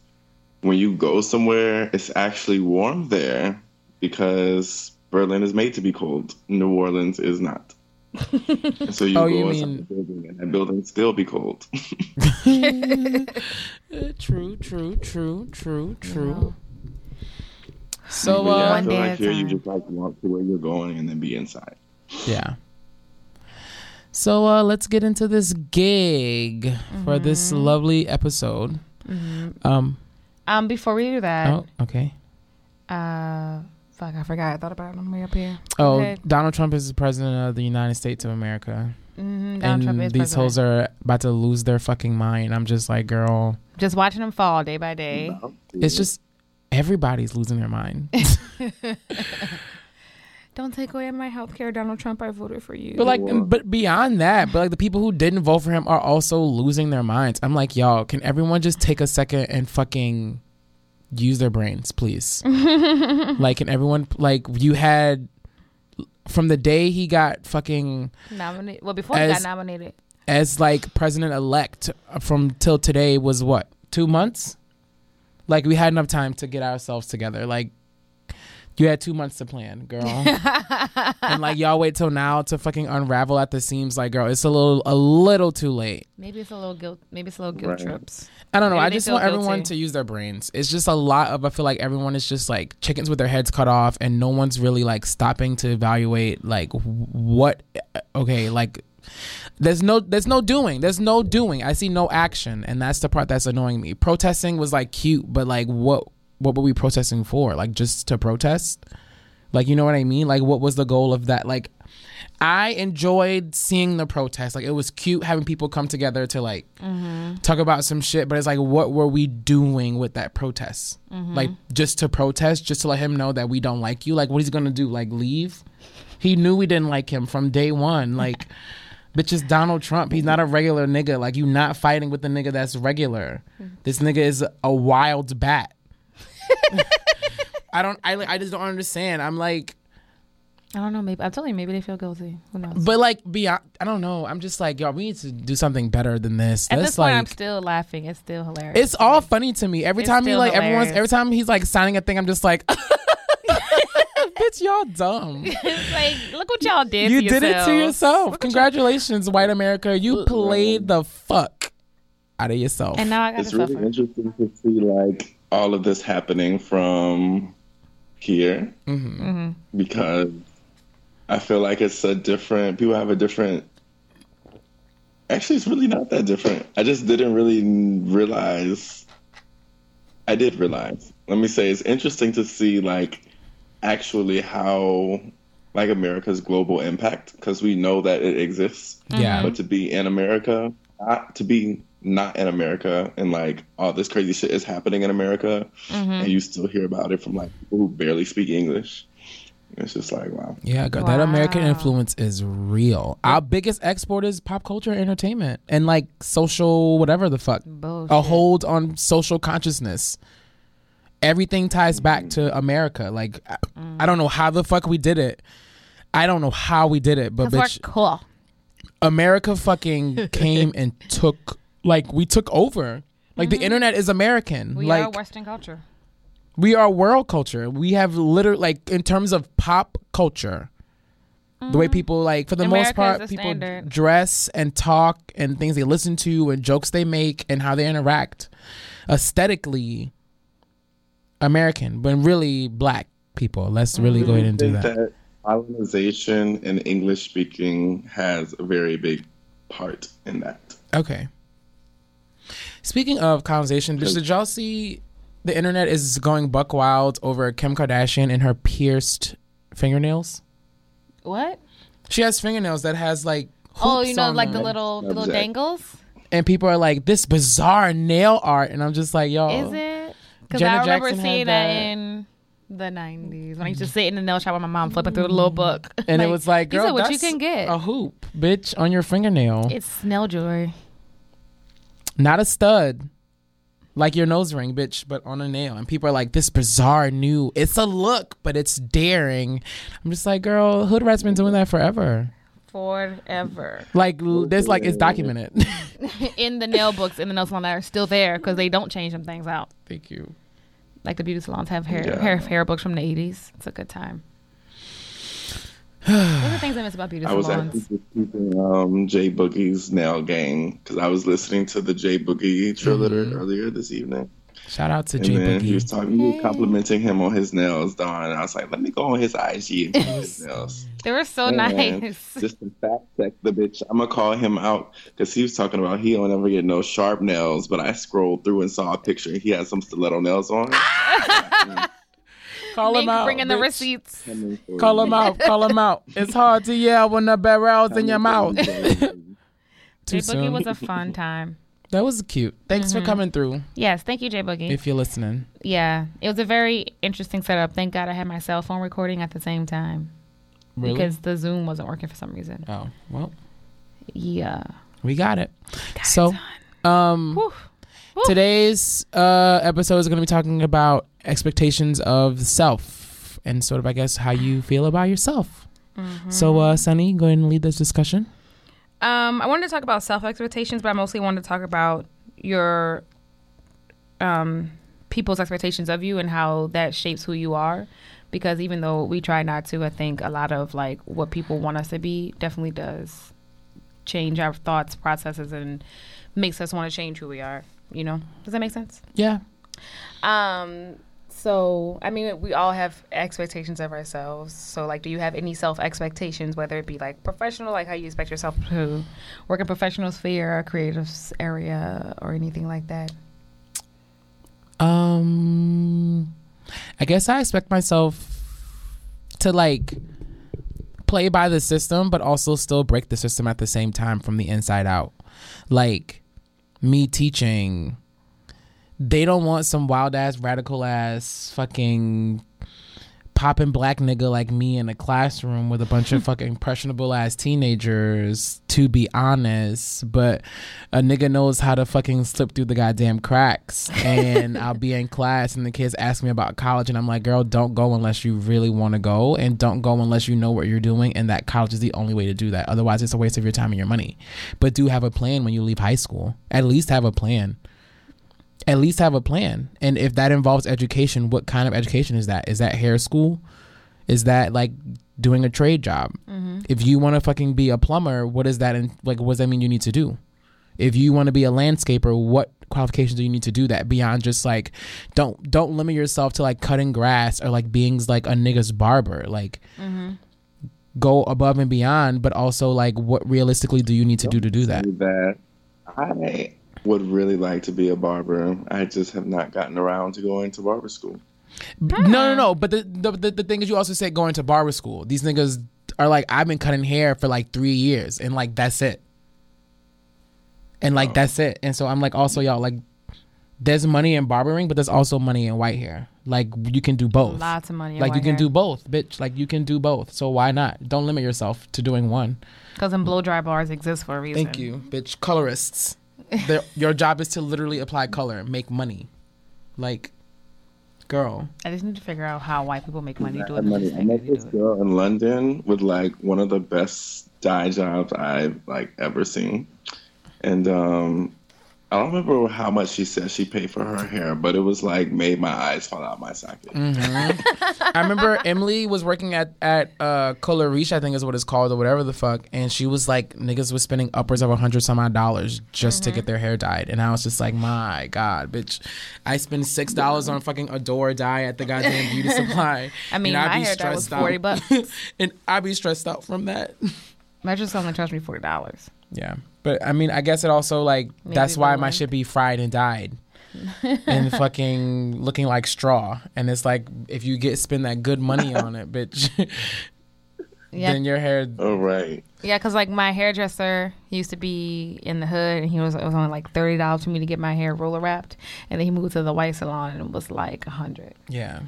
when you go somewhere, it's actually warm there because Berlin is made to be cold. New Orleans is not. So you oh, go you inside mean... the building and that building still be cold. True, true, true, true, true. Yeah. So uh, yeah, I feel like here you just like walk to where you're going and then be inside. Yeah. So uh, let's get into this gig mm-hmm. for this lovely episode. Mm-hmm. Um, um, before we do that. Oh, okay. Uh. Fuck, I forgot. I thought about it on the way up here. Oh, okay. Donald Trump is the president of the United States of America. Mm-hmm. Donald Trump is these president. Hoes are about to lose their fucking mind. I'm just like, girl. Just watching them fall day by day. No, it's just everybody's losing their mind. Don't take away my health care, Donald Trump. I voted for you. But like, but beyond that, but like the people who didn't vote for him are also losing their minds. I'm like, y'all, can everyone just take a second and fucking use their brains, please? Like, and everyone, like, you had from the day he got fucking nominated, well, before as, he got nominated as like president-elect, from till today was what, two months? Like, we had enough time to get ourselves together. Like, you had two months to plan, girl. And like, y'all wait till now to fucking unravel at the seams. Like, girl, it's a little a little too late. Maybe it's a little guilt. Maybe it's a little guilt right. trips. I don't know. Maybe I just want guilty. everyone to use their brains. It's just a lot of, I feel like everyone is just like chickens with their heads cut off, and no one's really like stopping to evaluate like what, okay, like there's no, there's no doing. There's no doing. I see no action. And that's the part that's annoying me. Protesting was like cute, but like what, what were we protesting for? Like just to protest? Like, you know what I mean? Like, what was the goal of that? Like, I enjoyed seeing the protest. Like, it was cute having people come together to, like, mm-hmm. talk about some shit. But it's like, what were we doing with that protest? Mm-hmm. Like, just to protest? Just to let him know that we don't like you? Like, what is he going to do? Like, leave? He knew we didn't like him from day one. Like, bitch, it's Donald Trump. He's not a regular nigga. Like, you're not fighting with the nigga that's regular. Mm-hmm. This nigga is a wild bat. I don't, I, I just don't understand. I'm like, I don't know. Maybe I'm telling you, maybe they feel guilty. Who knows? But like, beyond, I don't know. I'm just like, y'all, we need to do something better than this. At Let's this point, like, I'm still laughing. It's still hilarious. It's all funny to me. Every it's time he like, hilarious. everyone's, every time he's like signing a thing, I'm just like, bitch, y'all dumb. It's like, look what y'all did. You to did yourself. it to yourself. Look Congratulations, you- white America. You played the fuck out of yourself. And now I got It's really suffer. interesting to see like all of this happening from here mm-hmm. Mm-hmm. because I feel like it's a different, people have a different, actually it's really not that different. I just didn't really realize, I did realize. Let me say, it's interesting to see like actually how like America's global impact, because we know that it exists. Yeah. But to be in America, not to be not in America, and like all this crazy shit is happening in America mm-hmm. and you still hear about it from like people who barely speak English. It's just like, wow. Yeah, girl, wow. That American influence is real. Our biggest export is pop culture, entertainment, and like social whatever the fuck. Bullshit. A hold on social consciousness. Everything ties mm-hmm. back to America. Like mm-hmm. I don't know how the fuck we did it. I don't know how we did it, but bitch, we're cool. America fucking came and took like we took over. Like mm-hmm. the internet is American. We like, are Western culture. We are world culture. We have literally, like, in terms of pop culture, mm-hmm. the way people, like, for the America most part, people standard. dress and talk and things they listen to and jokes they make and how they interact, aesthetically American, but really black people. Let's really mm-hmm. go ahead and do that. that. Colonization and English speaking has a very big part in that. Okay. Speaking of colonization, did y'all see the internet is going buck wild over Kim Kardashian and her pierced fingernails? What? She has fingernails that has like hoops on them. Oh, you know, like the little, the little dangles? And people are like, this bizarre nail art. And I'm just like, yo. Is it? Because I remember seeing that in the nineties when I used to sit in the nail shop with my mom flipping through the little book. And like, it was like, girl, what you can get. A hoop, bitch, on your fingernail. It's nail jewelry. Not a stud, like your nose ring, bitch, but on a nail. And people are like, this bizarre new, it's a look, but it's daring. I'm just like, girl, hood rat's been doing that forever. Forever. Like, there's like, it's documented. In the nail books, in the nail salon that are still there because they don't change them things out. Thank you. Like the beauty salons have hair, yeah. hair, hair books from the eighties. It's a good time. Those are things I miss about beauty salons. I was actually just keeping um, J Boogie's nail game because I was listening to the J Boogie trilliter mm-hmm. earlier this evening. Shout out to and J Boogie. He was talking, hey. he was complimenting him on his nails, Don. And I was like, let me go on his I G and do his nails. They were so and nice. Just to fact check the bitch, I'm gonna call him out because he was talking about he don't ever get no sharp nails. But I scrolled through and saw a picture. He had some stiletto nails on. Call him out. Bring in the receipts. Call him out. Call him out. It's hard to yell when the barrel's in your mouth. J Boogie was a fun time. That was cute. Thanks mm-hmm. for coming through. Yes, thank you, J Boogie. If you're listening. Yeah, it was a very interesting setup. Thank God I had my cell phone recording at the same time. Really? Because the Zoom wasn't working for some reason. Oh, well. Yeah. We got it. Got so, it um, Whew. Whew. today's uh, episode is going to be talking about expectations of self and sort of, I guess, how you feel about yourself. Mm-hmm. So, uh, Sunny, go ahead and lead this discussion. Um, I wanted to talk about self-expectations, but I mostly wanted to talk about your um, people's expectations of you and how that shapes who you are. Because even though we try not to, I think a lot of like what people want us to be definitely does change our thoughts, processes, and makes us want to change who we are. You know, does that make sense? Yeah. Um. So, I mean, we all have expectations of ourselves. So, like, do you have any self-expectations, whether it be, like, professional, like how you expect yourself to work in professional sphere or creative area or anything like that? Um, I guess I expect myself to, like, play by the system, but also still break the system at the same time from the inside out. Like, me teaching... They don't want some wild-ass, radical-ass, fucking popping black nigga like me in a classroom with a bunch of fucking impressionable-ass teenagers, to be honest. But a nigga knows how to fucking slip through the goddamn cracks. And I'll be in class, and the kids ask me about college, and I'm like, girl, don't go unless you really want to go, and don't go unless you know what you're doing, and that college is the only way to do that. Otherwise, it's a waste of your time and your money. But do have a plan when you leave high school. At least have a plan. At least have a plan. And if that involves education, what kind of education is that? Is that hair school? Is that like doing a trade job? Mm-hmm. If you want to fucking be a plumber, what is that? In, like, what does that mean you need to do? If you want to be a landscaper, what qualifications do you need to do that beyond just like, don't don't limit yourself to like cutting grass or like being like a nigga's barber. Like mm-hmm. go above and beyond, but also like what realistically do you need to don't do to do that? Do that. I would really like to be a barber. I just have not gotten around to going to barber school. No, no, no. But the the, the thing is, you also said going to barber school. These niggas are like, I've been cutting hair for like three years, and like that's it. And like oh. that's it. And so I'm like, also y'all, like, there's money in barbering, but there's also money in white hair. Like you can do both. Lots of money. In like white you can hair. do both, bitch. Like you can do both. So why not? Don't limit yourself to doing one. Because then blow dry bars exist for a reason. Thank you, bitch. Colorists. Your job is to literally apply color, make money. Like, girl. I just need to figure out how white people make money. Do it. Money. I met this girl in London with like one of the best dye jobs I've like ever seen, and um, I don't remember how much she said she paid for her hair, but it was like made my eyes fall out of my socket. Mm-hmm. I remember Emily was working at at uh, Colorish, I think is what it's called, or whatever the fuck, and she was like, niggas was spending upwards of a hundred some odd dollars just mm-hmm. to get their hair dyed, and I was just like, my God, bitch, I spend six dollars on fucking Adore dye at the goddamn beauty supply. I mean, and my I'd be hair dye was forty out. bucks, and I'd be stressed out from that. Imagine someone charged me forty dollars. Yeah. But, I mean, I guess it also, like, maybe that's why my shit be fried and dyed and fucking looking like straw. And it's like, if you get spend that good money on it, bitch, yeah. then your hair... Oh, right. Yeah, because, like, my hairdresser used to be in the hood, and he was, it was only, like, thirty dollars for me to get my hair roller wrapped. And then he moved to the white salon, and it was, like, one hundred dollars. Yeah.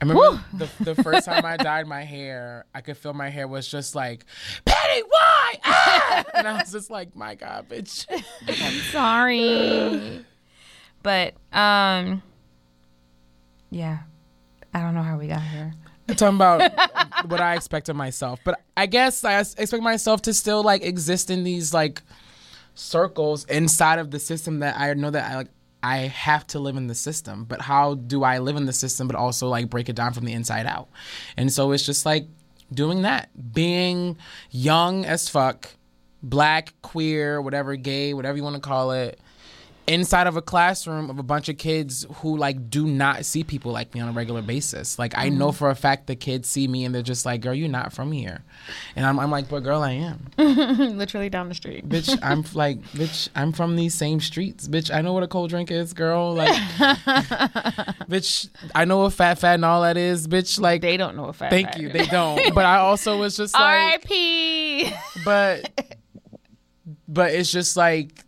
I remember the, the first time I dyed my hair, I could feel my hair was just like, Penny, why? Ah! And I was just like, my God, bitch. I'm sorry. But, um, yeah, I don't know how we got here. I'm talking about what I expect of myself. But I guess I expect myself to still, like, exist in these, like, circles inside of the system that I know that I, like, I have to live in the system, but how do I live in the system but also, like, break it down from the inside out? And so it's just, like, doing that. Being young as fuck, black, queer, whatever, gay, whatever you want to call it, inside of a classroom of a bunch of kids who, like, do not see people like me on a regular basis. Like, I know for a fact the kids see me and they're just like, girl, you're not from here. And I'm, I'm like, but girl, I am. Literally down the street. Bitch, I'm like, bitch, I'm from these same streets. Bitch, I know what a cold drink is, girl. Like, bitch, I know what fat fat and all that is, bitch. Like, they don't know what fat thank fat you, is. They don't. But I also was just like, R I P But, but it's just like,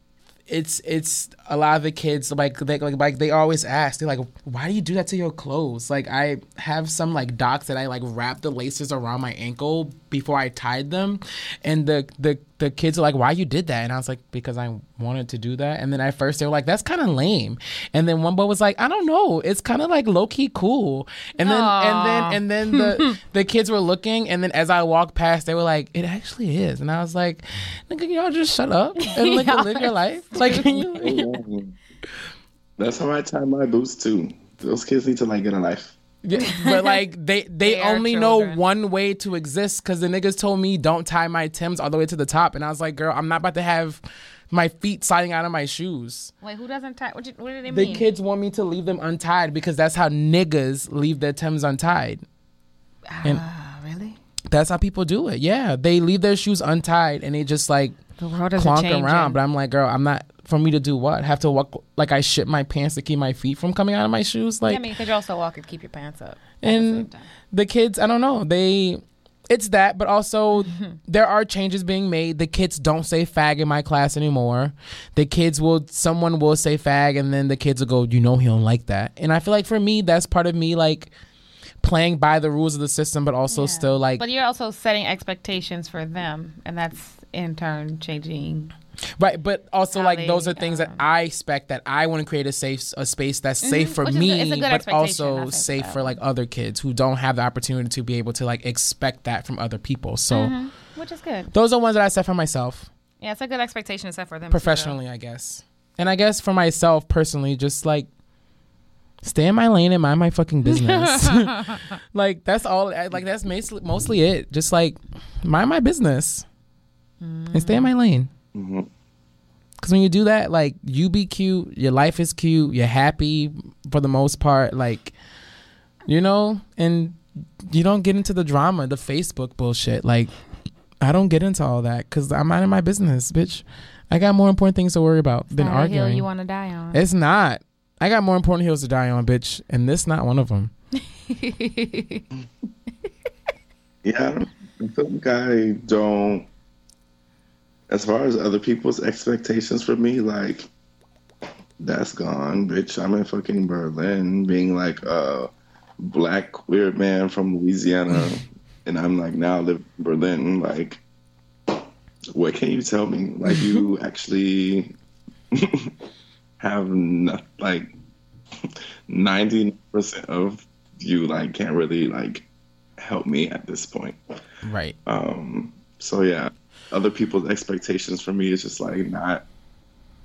It's it's a lot of the kids like they like, like they always ask, they're like, why do you do that to your clothes? Like, I have some, like, docs that I, like, wrap the laces around my ankle before I tied them, and the the the kids are like, why you did that? And I was like, because I wanted to do that. And then at first they were like, that's kind of lame. And then one boy was like, I don't know, it's kind of like low key cool. And then Aww. and then and then the the kids were looking, and then as I walked past, they were like, it actually is. And I was like, nigga, y'all just shut up and like live your life. Like, can you? That's how I tie my boots too. Those kids need to, like, get a life. Yeah, but, like, they, they, they only know one way to exist, because the niggas told me don't tie my Timbs all the way to the top. And I was like, girl, I'm not about to have my feet sliding out of my shoes. Wait, who doesn't tie? What, you, what do they mean? The kids want me to leave them untied because that's how niggas leave their Timbs untied. Ah, uh, really? That's how people do it. Yeah. They leave their shoes untied and they just, like, the world clonk around. But I'm like, girl, I'm not. For me to do what? Have to walk like I shit my pants to keep my feet from coming out of my shoes? Like, yeah, I mean, because you also walk and keep your pants up. And the, the kids, I don't know. They, it's that, but also mm-hmm. there are changes being made. The kids don't say fag in my class anymore. The kids will, someone will say fag, and then the kids will go, you know, he don't like that. And I feel like for me, that's part of me, like, playing by the rules of the system, but also yeah. still, like. But you're also setting expectations for them, and that's in turn changing. Right, but also, how like, they, those are things um, that I expect, that I want to create a safe a space that's mm-hmm, safe for me, a, but also safe so. for, like, other kids who don't have the opportunity to be able to, like, expect that from other people. So, mm-hmm. which is good. Those are ones that I set for myself. Yeah, it's a good expectation to set for them. Professionally, too, I guess. And I guess for myself, personally, just, like, stay in my lane and mind my fucking business. Like, that's all. Like, that's mostly it. Just, like, mind my business. Mm. And stay in my lane. Mm-hmm. Cause when you do that, like, you be cute, your life is cute, you're happy for the most part, like, you know, and you don't get into the drama, the Facebook bullshit. Like, I don't get into all that because I'm not in my business, bitch. I got more important things to worry about it's than not arguing. A hill you want to die on? It's not. I got more important hills to die on, bitch, and this not one of them. Yeah, I think I don't. As far as other people's expectations for me, like, that's gone, bitch. I'm in fucking Berlin being, like, a black queer man from Louisiana, and I'm, like, now I live in Berlin. Like, what can you tell me? Like, you actually have, not, like, ninety percent of you, like, can't really, like, help me at this point. Right. Um. So, yeah. Other people's expectations for me is just, like, not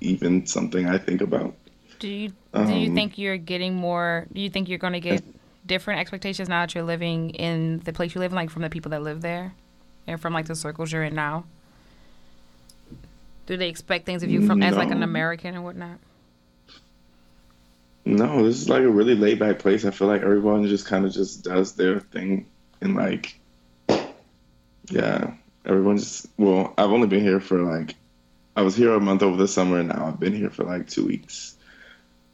even something I think about. Do you um, do you think you're getting more? Do you think you're going to get different expectations now that you're living in the place you live in, like from the people that live there, and from like the circles you're in now? Do they expect things of you from no. as like an American and whatnot? No, this is like a really laid back place. I feel like everyone just kind of just does their thing, and like, yeah, everyone just. Well, I've only been here for like. I was here a month over the summer, and now I've been here for like two weeks.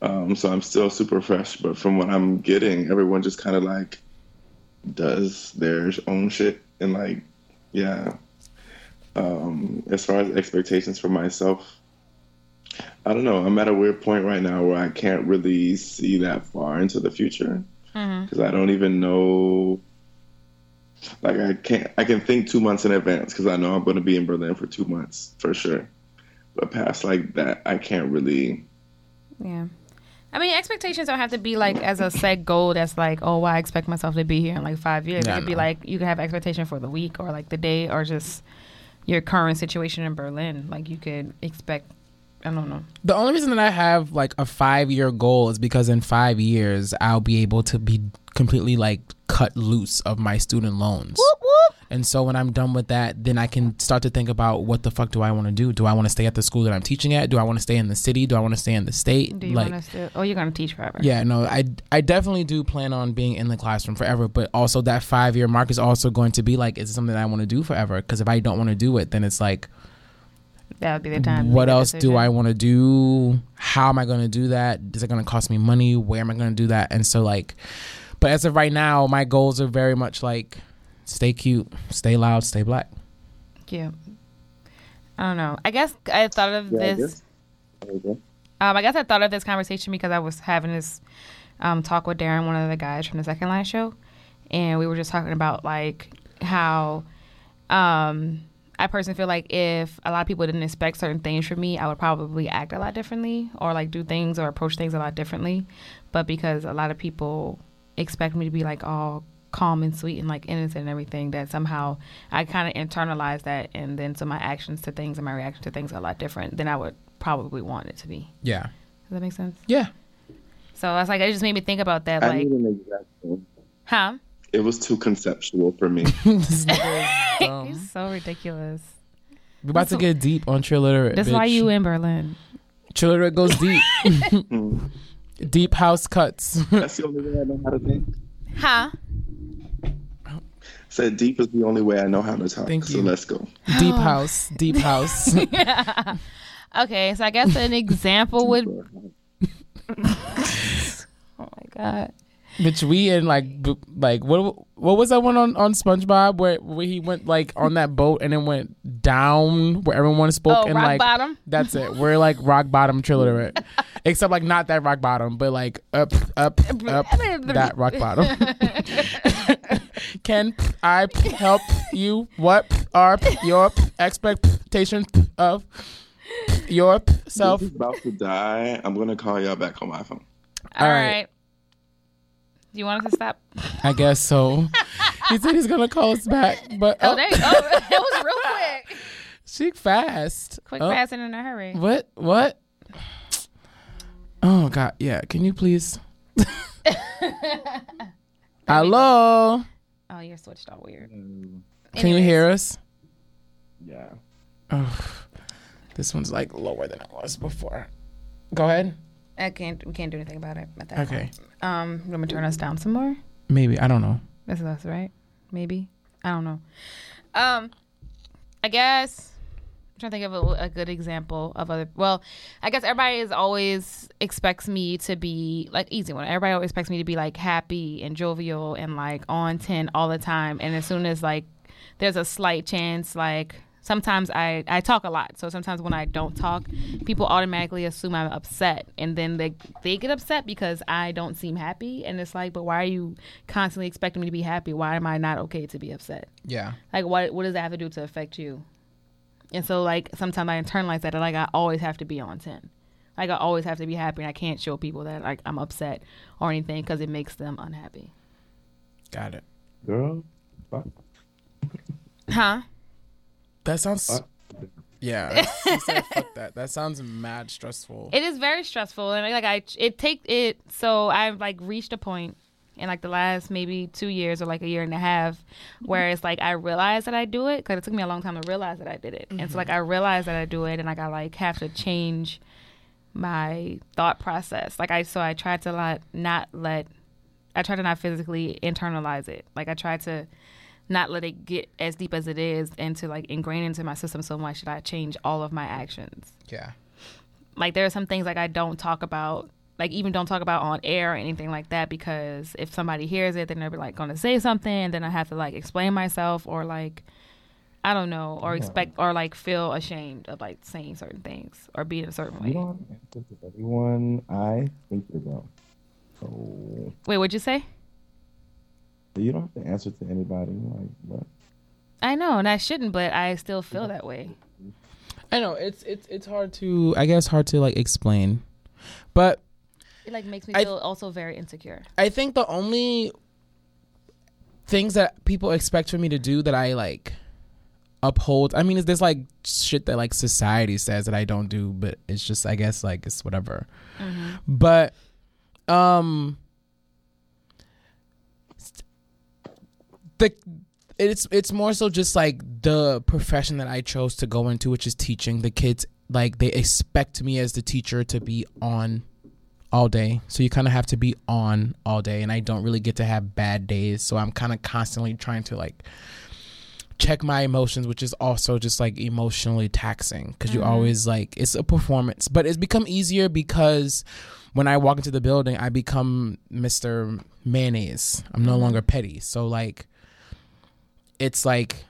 Um, so I'm still super fresh, but from what I'm getting, everyone just kind of like does their own shit. And like, yeah. Um, as far as expectations for myself, I don't know. I'm at a weird point right now where I can't really see that far into the future because mm-hmm. I don't even know. Like I can't, I can think two months in advance because I know I'm going to be in Berlin for two months for sure. But past like that, I can't really. Yeah. I mean, expectations don't have to be like as a set goal that's like, oh, well, I expect myself to be here in like five years. No, it could no. be like you can have expectation for the week or like the day or just your current situation in Berlin. Like you could expect, I don't know. The only reason that I have like a five-year goal is because in five years I'll be able to be completely like cut loose of my student loans. Whoop, whoop. And so when I'm done with that, then I can start to think about what the fuck do I want to do? Do I want to stay at the school that I'm teaching at? Do I want to stay in the city? Do I want to stay in the state? Do you like, want to stay? Oh, you're going to teach forever. Yeah, no, I, I definitely do plan on being in the classroom forever. But also that five-year mark is also going to be like, is it something that I want to do forever? Because if I don't want to do it, then it's like, that would be the time. What else do I want to do? How am I going to do that? Is it going to cost me money? Where am I going to do that? And so like, but as of right now, my goals are very much like, stay cute, stay loud, stay black. Yeah. I don't know. I guess I thought of yeah, this. I guess. Um, I guess I thought of this conversation because I was having this um, talk with Darren, one of the guys from the Second Line show. And we were just talking about like how um, I personally feel like if a lot of people didn't expect certain things from me, I would probably act a lot differently or like do things or approach things a lot differently. But because a lot of people expect me to be like all calm and sweet and like innocent and everything, that somehow I kind of internalize that, and then so my actions to things and my reaction to things are a lot different than I would probably want it to be. Yeah. Does that make sense? Yeah. So I was like, it just made me think about that. I like, need an example. Huh? It was too conceptual for me. You're so ridiculous. We're about that's to get deep on Trilliterate. That's bitch. Why you in Berlin. Trilliterate goes deep. Deep house cuts. That's the only way I know how to think. Huh? Said deep is the only way I know how to talk. Thank you. So let's go. Deep house. Deep house. Yeah. Okay, so I guess an example would. Oh my god. Bitch, we in like b- like what what was that one on, on SpongeBob where where he went like on that boat and then went down where everyone spoke oh, and rock like bottom? That's it. We're like rock bottom Trilliterate. Except like not that rock bottom, but like up up up that rock bottom. Can I help you? What are your expectations of yourself? This is about to die. I'm gonna call y'all back on my phone. All, All right. right. Do you want us to stop? I guess so. He said he's gonna call us back, but oh, oh. Dang. Oh, it was real quick. She fast, quick, oh. fast, and in a hurry. What? What? Oh God, yeah. Can you please? Hello. Oh, you're switched all weird. Anyways. Can you hear us? Yeah. Oh, this one's like lower than it was before. Go ahead. I can't. We can't do anything about it at that okay. point. Um, you want me to turn us down some more? Maybe. I don't know. This is us, right? Maybe. I don't know. Um, I guess I'm trying to think of a, a good example of other. Well, I guess everybody is always expects me to be like easy one. Everybody always expects me to be like happy and jovial and like on ten all the time. And as soon as like there's a slight chance, like. Sometimes I, I talk a lot, so sometimes when I don't talk, people automatically assume I'm upset, and then they they get upset because I don't seem happy, and it's like, but why are you constantly expecting me to be happy? Why am I not okay to be upset? Yeah. Like, what what does that have to do to affect you? And so, like, sometimes I internalize that, and, like, I always have to be on ten. Like, I always have to be happy, and I can't show people that, like, I'm upset or anything because it makes them unhappy. Got it. Girl. Huh? That sounds Yeah, she said, fuck that. That sounds mad stressful. It is very stressful, and like I, it take it. So I've like reached a point in like the last maybe two years or like a year and a half where it's like I realized that I do it, because it took me a long time to realize that I did it, mm-hmm. and so like I realized that I do it, and like I like have to change my thought process. Like I, so I tried to not, not let, I try to not physically internalize it. Like I try to not let it get as deep as it is and to like ingrain into my system so much that I change all of my actions. Yeah. Like there are some things like I don't talk about, like even don't talk about on air or anything like that, because if somebody hears it, then they're like going to say something, and then I have to like explain myself or like, I don't know, or yeah. expect or like feel ashamed of like saying certain things or being a certain way. You don't anticipate everyone, I think you're dumb. So, wait, what'd you say? You don't have to answer to anybody. Like, what? I know, and I shouldn't, but I still feel that way. I know it's it's it's hard to, I guess, hard to like explain, but it like makes me I, feel also very insecure. I think the only things that people expect for me to do that I like uphold, I mean, is this like shit that like society says that I don't do, but it's just, I guess, like it's whatever. Mm-hmm. But um. The, it's it's more so just like the profession that I chose to go into, which is teaching the kids. Like they expect me as the teacher to be on all day, so you kind of have to be on all day, and I don't really get to have bad days, so I'm kind of constantly trying to like check my emotions, which is also just like emotionally taxing, because mm-hmm. you always like, it's a performance. But it's become easier because when I walk into the building, I become Mister Mayonnaise. I'm no longer petty, so like it's like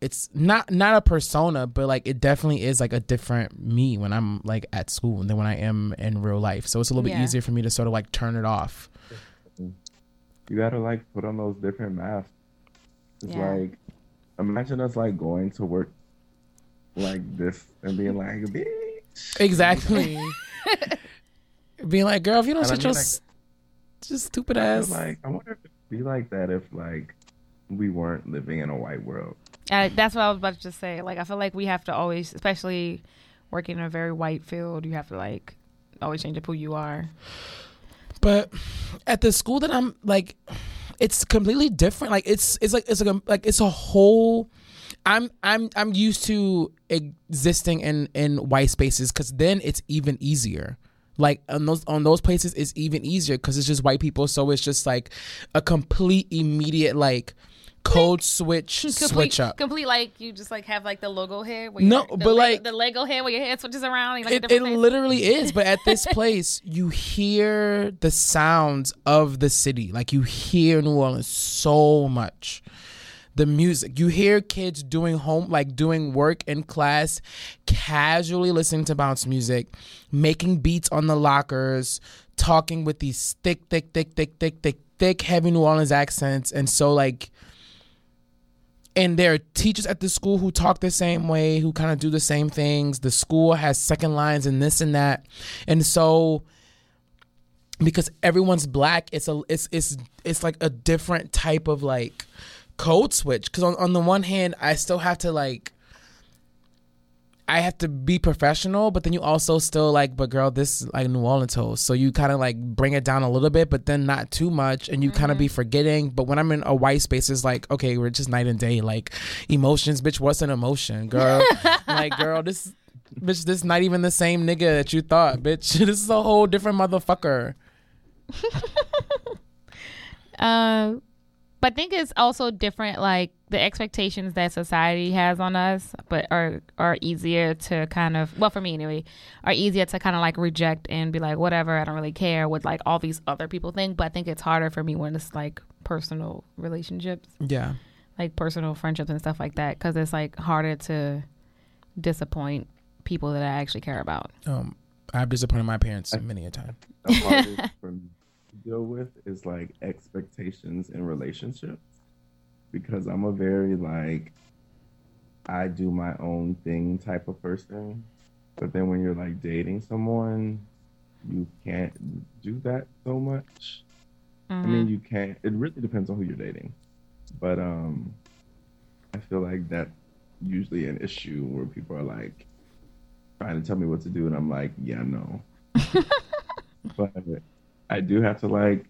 it's not not a persona, but like it definitely is like a different me when I'm like at school than when I am in real life. So it's a little yeah. bit easier for me to sort of like turn it off. You gotta like put on those different masks. It's yeah. like imagine us like going to work like this and being like, bitch. Exactly. Being like, girl, if you don't shut I mean, your like, s- just stupid ass. Like, I wonder if it'd be like that if like we weren't living in a white world. Uh, that's what I was about to just say. Like, I feel like we have to always, especially working in a very white field, you have to like always change up who you are. But at the school that I'm like, it's completely different. Like it's it's like it's like, like it's a whole. I'm I'm I'm used to existing in in white spaces, because then it's even easier. Like on those on those places, it's even easier because it's just white people. So it's just like a complete immediate like. Code switch, complete, switch up. Complete, like you just like have like the logo head. Where no, the, but like the Lego head where your head switches around. And, like, it it place. Literally is. But at this place, you hear the sounds of the city. Like you hear New Orleans so much. The music, you hear kids doing home, like doing work in class, casually listening to bounce music, making beats on the lockers, talking with these thick, thick, thick, thick, thick, thick, thick, heavy New Orleans accents, and so like. And there are teachers at the school who talk the same way, who kind of do the same things. The school has second lines and this and that. And so because everyone's black, it's a it's it's it's like a different type of like code switch. 'Cause on, on the one hand, I still have to like I have to be professional, but then you also still like, but girl, this is like New Orleans host. So you kind of like bring it down a little bit, but then not too much. And you mm-hmm. kind of be forgetting. But when I'm in a white space, it's like, okay, we're just night and day. Like emotions, bitch, what's an emotion, girl? Like, girl, this bitch, this not even the same nigga that you thought, bitch. This is a whole different motherfucker. uh, but I think it's also different, like, the expectations that society has on us, but are are easier to kind of, well, for me anyway, are easier to kind of like reject and be like, whatever, I don't really care what like all these other people think. But I think it's harder for me when it's like personal relationships. Yeah. Like personal friendships and stuff like that, because it's like harder to disappoint people that I actually care about. Um, I've disappointed my parents many a time. The hardest for me to deal with is like expectations in relationships. Because I'm a very, like, I do my own thing type of person. But then when you're, like, dating someone, you can't do that so much. Mm-hmm. I mean, you can't. It really depends on who you're dating. But um, I feel like that's usually an issue where people are like, trying to tell me what to do, and I'm like, yeah, no. But I do have to, like,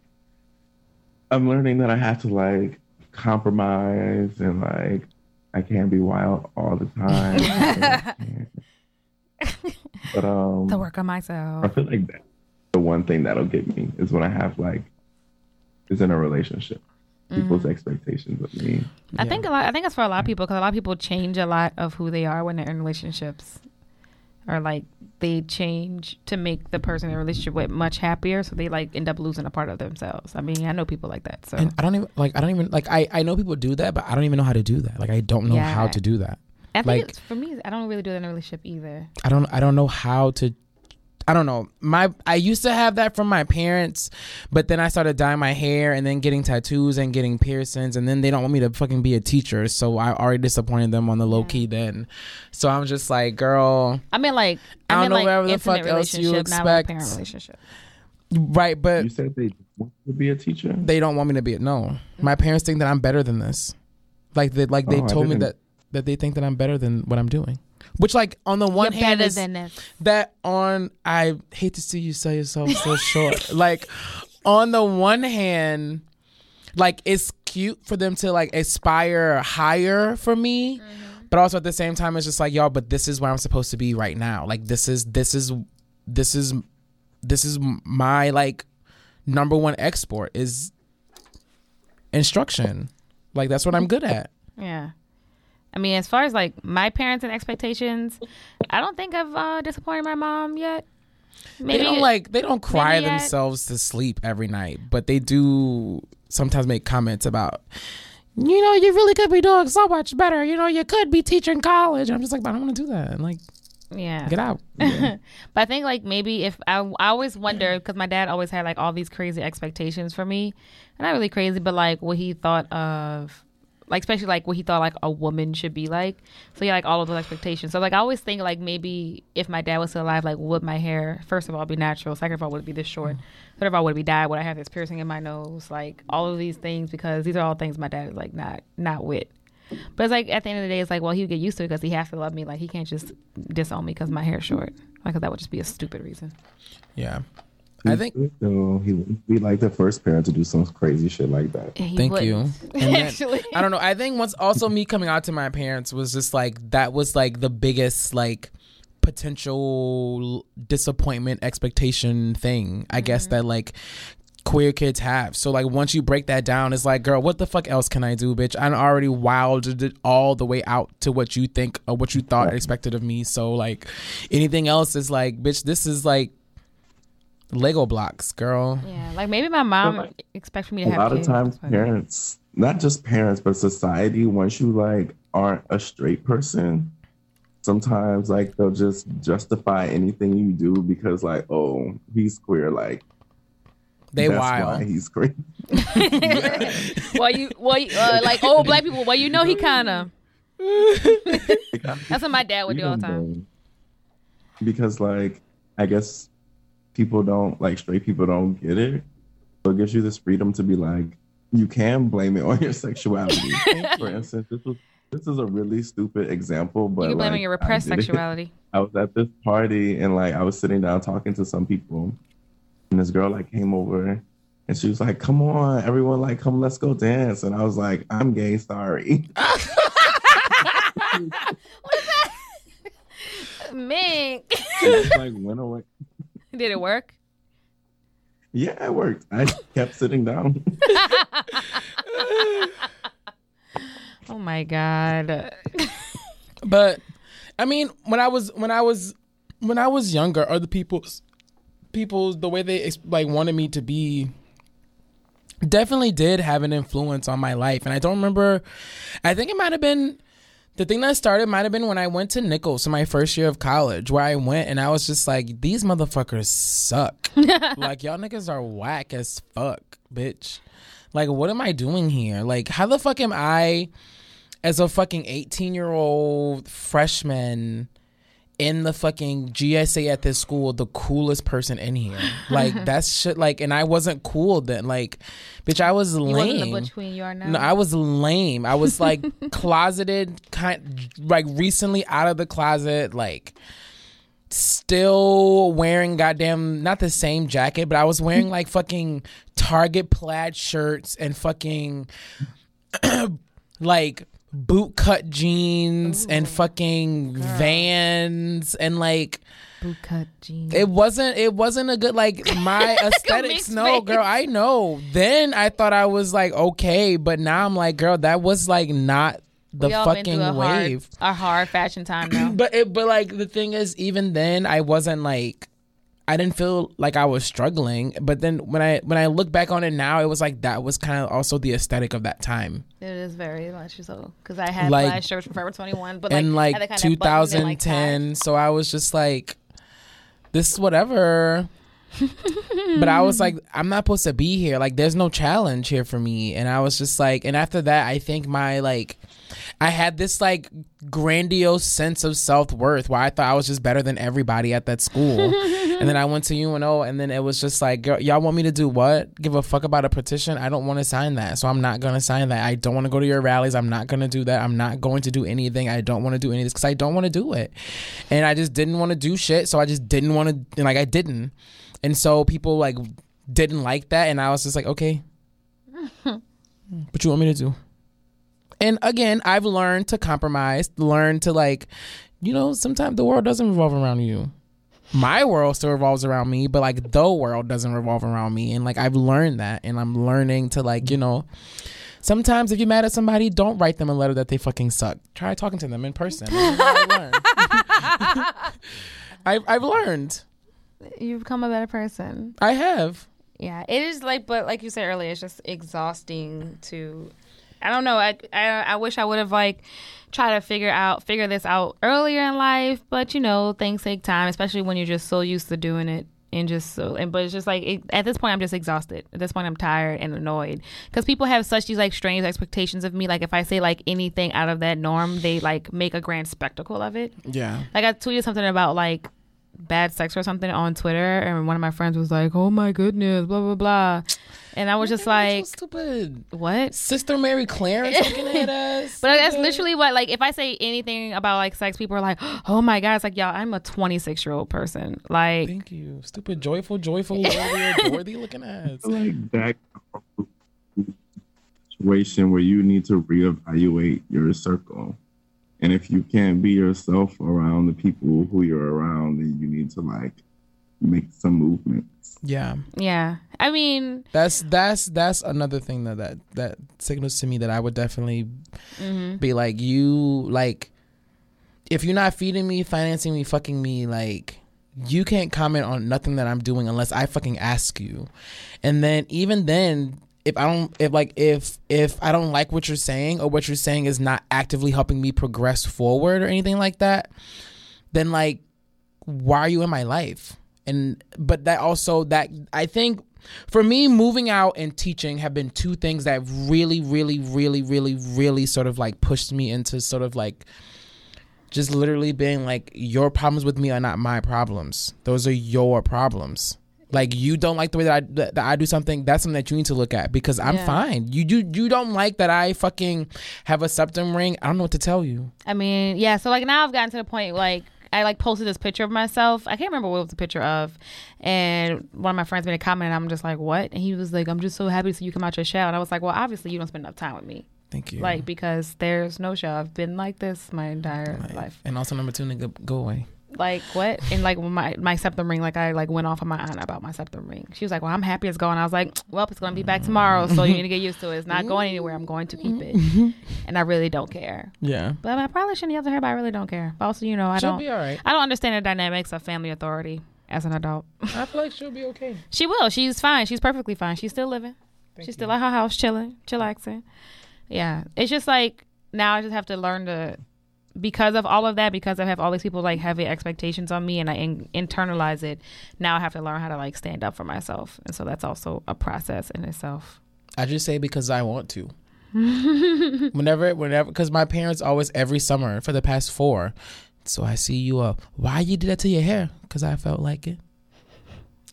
I'm learning that I have to, like, compromise, and, like, I can't be wild all the time. But um, to work on myself. I feel like that the one thing that'll get me is when I have, like, is in a relationship. People's mm. expectations of me. I yeah. think a lot. I think it's for a lot of people, because a lot of people change a lot of who they are when they're in relationships, or like they change to make the person in a relationship with much happier, so they like end up losing a part of themselves. I mean, I know people like that. So and I don't even like. I don't even like. I, I know people do that, but I don't even know how to do that. Like I don't know yeah. how to do that. I think like, it's, for me, I don't really do that in a relationship either. I don't. I don't know how to. I don't know. My I used to have that from my parents, but then I started dyeing my hair and then getting tattoos and getting piercings, and then they don't want me to fucking be a teacher, so I already disappointed them on the low yeah. key then. So I'm just like, girl. I mean, like I, I mean, don't know like whatever the fuck else you expect. Not relationship. Right, but you said they want to be a teacher. They don't want me to be a no. Mm-hmm. My parents think that I'm better than this. Like they like they oh, told me that that they think that I'm better than what I'm doing. Which, like, on the one You're hand, is that on, I hate to see you sell yourself so short. Like, on the one hand, like, it's cute for them to, like, aspire higher for me. Mm-hmm. But also at the same time, it's just like, y'all, but this is where I'm supposed to be right now. Like, this is, this is, this is, this is my, like, number one export is instruction. Like, that's what I'm good at. Yeah. I mean, as far as, like, my parents and expectations, I don't think I've uh, disappointed my mom yet. Maybe they don't, like, they don't cry themselves to sleep every night, but they do sometimes make comments about, you know, you really could be doing so much better. You know, you could be teaching college. And I'm just like, I don't want to do that. And, like, yeah, get out. Yeah. But I think, like, maybe if I, I always wonder, because my dad always had, like, all these crazy expectations for me. And not really crazy, but, like, what he thought of... Like, especially, like, what he thought, like, a woman should be like. So, yeah, like, all of those expectations. So, like, I always think, like, maybe if my dad was still alive, like, would my hair, first of all, be natural? Second of all, would it be this short? Third of all, would it be dyed? Would I have this piercing in my nose? Like, all of these things, because these are all things my dad is, like, not not with. But it's, like, at the end of the day, it's, like, well, he would get used to it because he has to love me. Like, he can't just disown me because my hair's short. Like, cause that would just be a stupid reason. Yeah. I think so. He would be like the first parent to do some crazy shit like that. He Thank wouldn't. you. And Actually, that, I don't know. I think once also me coming out to my parents was just like that was like the biggest like potential disappointment expectation thing. I mm-hmm. guess that like queer kids have. So like once you break that down, it's like, girl, what the fuck else can I do, bitch? I'm already wilded it all the way out to what you think or what you thought right. expected of me. So like anything else is like, bitch, this is like. Lego blocks, girl. Yeah, like maybe my mom so, like, expects me to have kids. A lot kids, of times parents, not just parents, but society, once you like aren't a straight person, sometimes like they'll just justify anything you do because like, oh, he's queer, like they that's wild. Why he's queer. well, you, well, you, uh, like old black people, well, you know he kind of. That's what my dad would do all the time. Because like, I guess people don't like straight people don't get it, so it gives you this freedom to be like, you can blame it on your sexuality. For instance, this was this is a really stupid example, but you can blame like, your repressed I sexuality. It. I was at this party and like I was sitting down talking to some people, and this girl like came over, and she was like, "Come on, everyone, like come, let's go dance." And I was like, "I'm gay, sorry." What is that, Mink? Just like went away. Did it work? Yeah, it worked. I kept sitting down. Oh my God. But I mean, when I was when I was when I was younger, other people people the way they like wanted me to be definitely did have an influence on my life. And I don't remember, I think it might have been the thing that started might have been when I went to Nichols in my first year of college, where I went and I was just like, these motherfuckers suck. Like, y'all niggas are whack as fuck, bitch. Like, what am I doing here? Like, how the fuck am I, as a fucking eighteen-year-old freshman in the fucking G S A at this school, the coolest person in here? Like, that's shit, like, and I wasn't cool then. Like, bitch, I was lame. You wasn't the butch queen you are now. No, I was lame. I was, like, closeted, kind, like, recently out of the closet, like, still wearing goddamn, not the same jacket, but I was wearing like fucking Target plaid shirts and fucking like boot cut jeans. Ooh. And fucking Girl. Vans and like boot cut jeans. It wasn't it wasn't a good, like, my aesthetics. No, girl, I know. Then I thought I was like, okay, but now I'm like, girl, that was like not the we all fucking been a wave. Hard, a hard fashion time now. But it, but like the thing is, even then I wasn't like, I didn't feel like I was struggling. But then when I when I look back on it now, it was like that was kind of also the aesthetic of that time. It is very much so, because I had like, last shirts from Forever twenty-one, but like, and like kind of twenty ten. Like, so I was just like, this is whatever. But I was like, I'm not supposed to be here. Like, there's no challenge here for me. And I was just like, and after that, I think my like. I had this like grandiose sense of self-worth where I thought I was just better than everybody at that school. And then I went to U N O, and then it was just like, girl, y'all want me to do what? Give a fuck about a petition? I don't want to sign that. So I'm not going to sign that. I don't want to go to your rallies. I'm not going to do that. I'm not going to do anything. I don't want to do any of this because I don't want to do it. And I just didn't want to do shit. So I just didn't want to, like, I didn't. And so people like didn't like that. And I was just like, okay, what you want me to do? And again, I've learned to compromise, learned to like, you know, sometimes the world doesn't revolve around you. My world still revolves around me, but like the world doesn't revolve around me. And like, I've learned that, and I'm learning to like, you know, sometimes if you're mad at somebody, don't write them a letter that they fucking suck. Try talking to them in person. I've learned. I've, I've learned. You've become a better person. I have. Yeah, it is like, but like you said earlier, it's just exhausting to... I don't know. I, I I wish I would have like tried to figure out figure this out earlier in life, but you know, things take time, especially when you're just so used to doing it and just so. And but it's just like it, at this point, I'm just exhausted. At this point, I'm tired and annoyed because people have such these like strange expectations of me. Like if I say like anything out of that norm, they like make a grand spectacle of it. Yeah. Like I tweeted something about like bad sex or something on Twitter, and one of my friends was like, "Oh my goodness, blah blah blah." And I was just like, so stupid. What? Sister Mary Clarence looking at us. But that's literally what, like, if I say anything about, like, sex, people are like, oh, my God. It's like, y'all, I'm a twenty-six-year-old person. Like, thank you. Stupid, joyful, joyful, worthy looking at us. Like, that situation where you need to reevaluate your circle. And if you can't be yourself around the people who you're around, then you need to, like, make some movements. Yeah. Yeah. I mean, that's that's that's another thing that that, that signals to me that I would definitely mm-hmm. be like, you like, if you're not feeding me, financing me, fucking me, like, you can't comment on nothing that I'm doing unless I fucking ask you. And then even then, if I don't if like if if I don't like what you're saying, or what you're saying is not actively helping me progress forward or anything like that, then like, why are you in my life? And but that also that I think for me, moving out and teaching have been two things that really, really, really, really, really sort of like pushed me into sort of like just literally being like, your problems with me are not my problems. Those are your problems. Like, you don't like the way that I that I do something. That's something that you need to look at, because I'm yeah. fine. You do you, you don't like that I fucking have a septum ring. I don't know what to tell you. I mean, yeah. So like now I've gotten to the point like. I like posted this picture of myself. I can't remember what it was a picture of. And one of my friends made a comment, and I'm just like, what? And he was like, I'm just so happy to see you come out your shell. And I was like, well, obviously you don't spend enough time with me. Thank you. Like, because there's no shell. I've been like this my entire life. life. And also number two, nigga, go away. Like, what? And like my my septum ring, like I like went off on my aunt about my septum ring. She was like, well, I'm happy it's gone. I was like, well, it's going to be back tomorrow, so you need to get used to it. It's not going anywhere. I'm going to keep it. And I really don't care. Yeah. But I probably shouldn't yell to her, but I really don't care. But also, you know, I she'll don't be all right. I don't understand the dynamics of family authority as an adult. I feel like she'll be okay. She will. She's fine. She's perfectly fine. She's still living. Thank She's you. Still at her house chilling, chillaxing. Yeah. It's just like now I just have to learn to... Because of all of that, because I have all these people like heavy expectations on me, and I in- internalize it, now I have to learn how to like stand up for myself. And so that's also a process in itself. I just say because I want to. whenever, whenever, because my parents always, every summer for the past four, so I see you up. Uh, why you did that to your hair? Because I felt like it.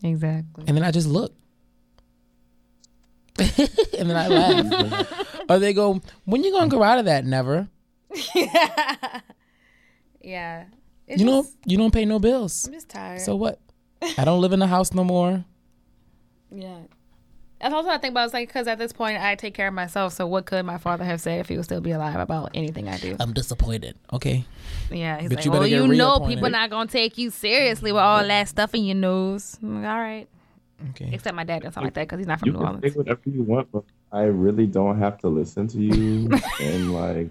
Exactly. And then I just look. And then I laugh. Or they go, when you going to grow out of that? Never. Yeah. Yeah. It's you just, don't you don't pay no bills. I'm just tired. So what? I don't live in the house no more. Yeah. That's also what I think about. It's like, because at this point, I take care of myself. So what could my father have said if he would still be alive about anything I do? I'm disappointed. Okay. Yeah. He's but like, you well, you know people not going to take you seriously with all that stuff in your nose. I'm like, all right. Okay. Except my dad doesn't sound like that because he's not from you New Orleans. You can say whatever you want, but I really don't have to listen to you. And, like,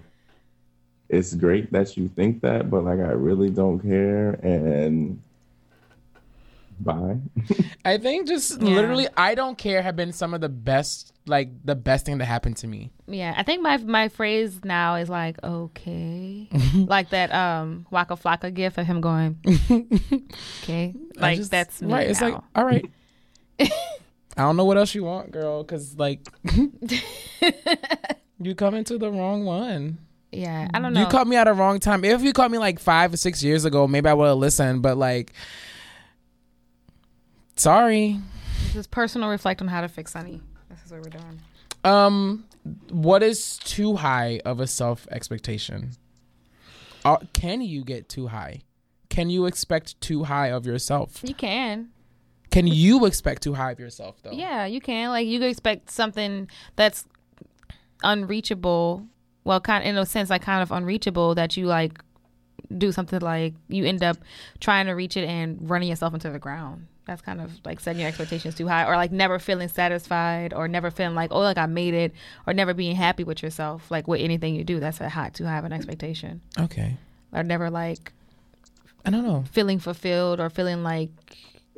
it's great that you think that, but, like, I really don't care. And... Bye. I think just yeah. literally I don't care have been some of the best, like the best thing that happened to me. Yeah. I think my my phrase now is like, okay. Like that um Waka Flocka gif of him going, okay. Like just, that's me right. Now. It's like, all right. I don't know what else you want, girl, because like you come into the wrong one. Yeah. I don't know. You caught me at a wrong time. If you caught me like five or six years ago, maybe I would have listened, but like sorry. This is personal reflect on how to fix Sunny. This is what we're doing. Um, what is too high of a self expectation? Uh, can you get too high? Can you expect too high of yourself? You can. Can you expect too high of yourself though? Yeah, you can. Like you can expect something that's unreachable. Well, kind of, in a sense, like kind of unreachable that you like do something like you end up trying to reach it and running yourself into the ground. That's kind of like setting your expectations too high, or like never feeling satisfied, or never feeling like, oh, like I made it, or never being happy with yourself, like with anything you do. That's a hot, too high of an expectation. Okay. Or never like, I don't know, feeling fulfilled or feeling like,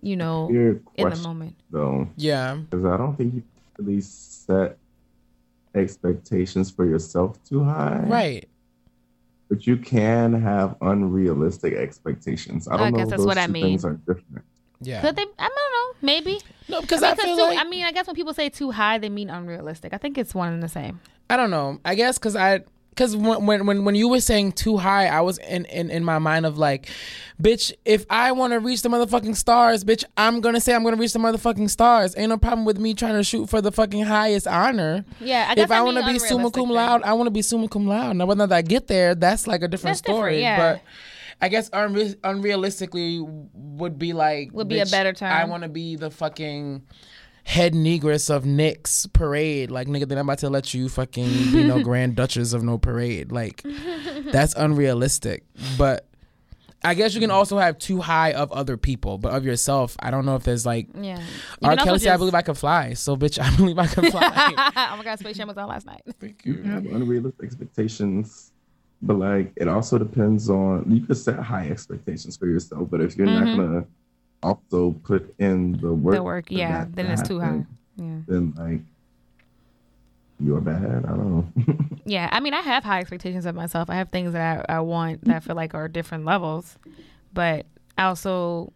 you know, in the moment. Though. Yeah. Because I don't think you really set expectations for yourself too high. Right. But you can have unrealistic expectations. I don't I know guess that's those what two I mean. Things are different. Yeah. Could they? I don't know. Maybe. No, because I, mean, I feel too, like. I mean, I guess when people say too high, they mean unrealistic. I think it's one and the same. I don't know. I guess because I, because when when when you were saying too high, I was in, in, in my mind of like, bitch, if I want to reach the motherfucking stars, bitch, I'm gonna say I'm gonna reach the motherfucking stars. Ain't no problem with me trying to shoot for the fucking highest honor. Yeah. I guess if I, I want to be summa cum laude, I want to be summa cum laude. Now whether I get there, that's like a different that's story. Different, yeah. But. I guess unre- unrealistically would be like... Would be a better term. I want to be the fucking head negress of Nick's parade. Like, nigga, then I'm about to let you fucking be no grand duchess of no parade. Like, that's unrealistic. But I guess you can also have too high of other people. But of yourself, I don't know if there's like... Yeah. R. Kelly said, I believe I can fly. So, bitch, I believe I can fly. Oh, my God. Space Jam was on last night. Thank you. You have unrealistic expectations. But, like, it also depends on... You can set high expectations for yourself, but if you're mm-hmm. not going to also put in the work... The work, yeah, then it's too high. Yeah. Then, like, you're bad. I don't know. Yeah, I mean, I have high expectations of myself. I have things that I, I want that I feel like are different levels. But I also...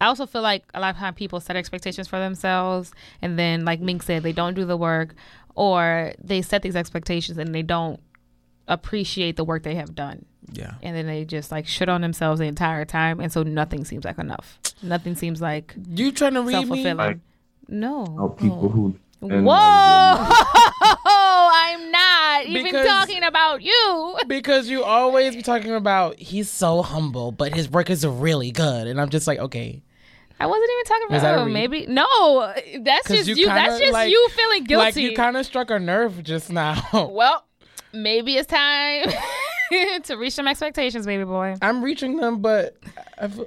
I also feel like a lot of time people set expectations for themselves, and then, like Mink said, they don't do the work, or they set these expectations and they don't appreciate the work they have done. Yeah. And then they just like shit on themselves the entire time, and so nothing seems like enough. Nothing seems like you trying to read me. Like, no. Oh, people who whoa! Like, I'm not even because, talking about you. Because you always be talking about he's so humble, but his work is really good, and I'm just like, okay. I wasn't even talking about that. Oh, maybe no. That's just you. you that's just like, you feeling guilty. Like you kind of struck a nerve just now. Well. Maybe it's time to reach some expectations, baby boy. I'm reaching them, but I've,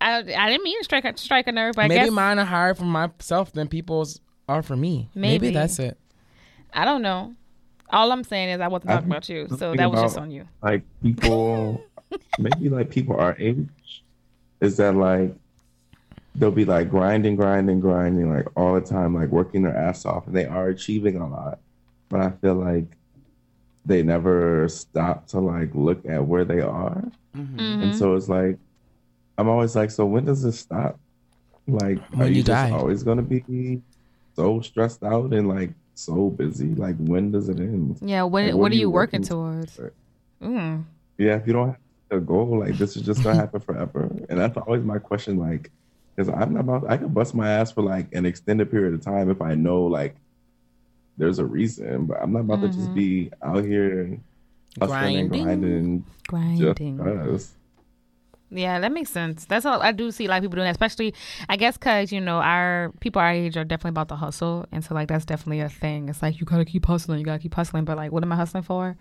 I I didn't mean to strike, strike a nerve. But maybe I guess, mine are higher for myself than people's are for me. Maybe. maybe that's it. I don't know. All I'm saying is I wasn't talking I, about you, so that was about, just on you. Like people, maybe like people our age, is that like they'll be like grinding, grinding, grinding, like all the time, like working their ass off, and they are achieving a lot. But I feel like they never stop to like look at where they are. Mm-hmm. Mm-hmm. And so it's like, I'm always like, so when does this stop? Like, when are you, you die. Just always going to be so stressed out and like so busy? Like, when does it end? Yeah. What, like, what, what are, are you working, working towards? towards? Mm. Yeah. If you don't have a goal, like this is just going to happen forever. And that's always my question. Like, cause I'm not about, I could bust my ass for like an extended period of time if I know like, there's a reason, but I'm not about mm-hmm. to just be out here grinding, grinding, grinding. Just Yeah, that makes sense. That's all. I do see a lot of people doing that, especially, I guess, because, you know, our people our age are definitely about to hustle. And so, like, that's definitely a thing. It's like, you got to keep hustling. You got to keep hustling. But, like, what am I hustling for?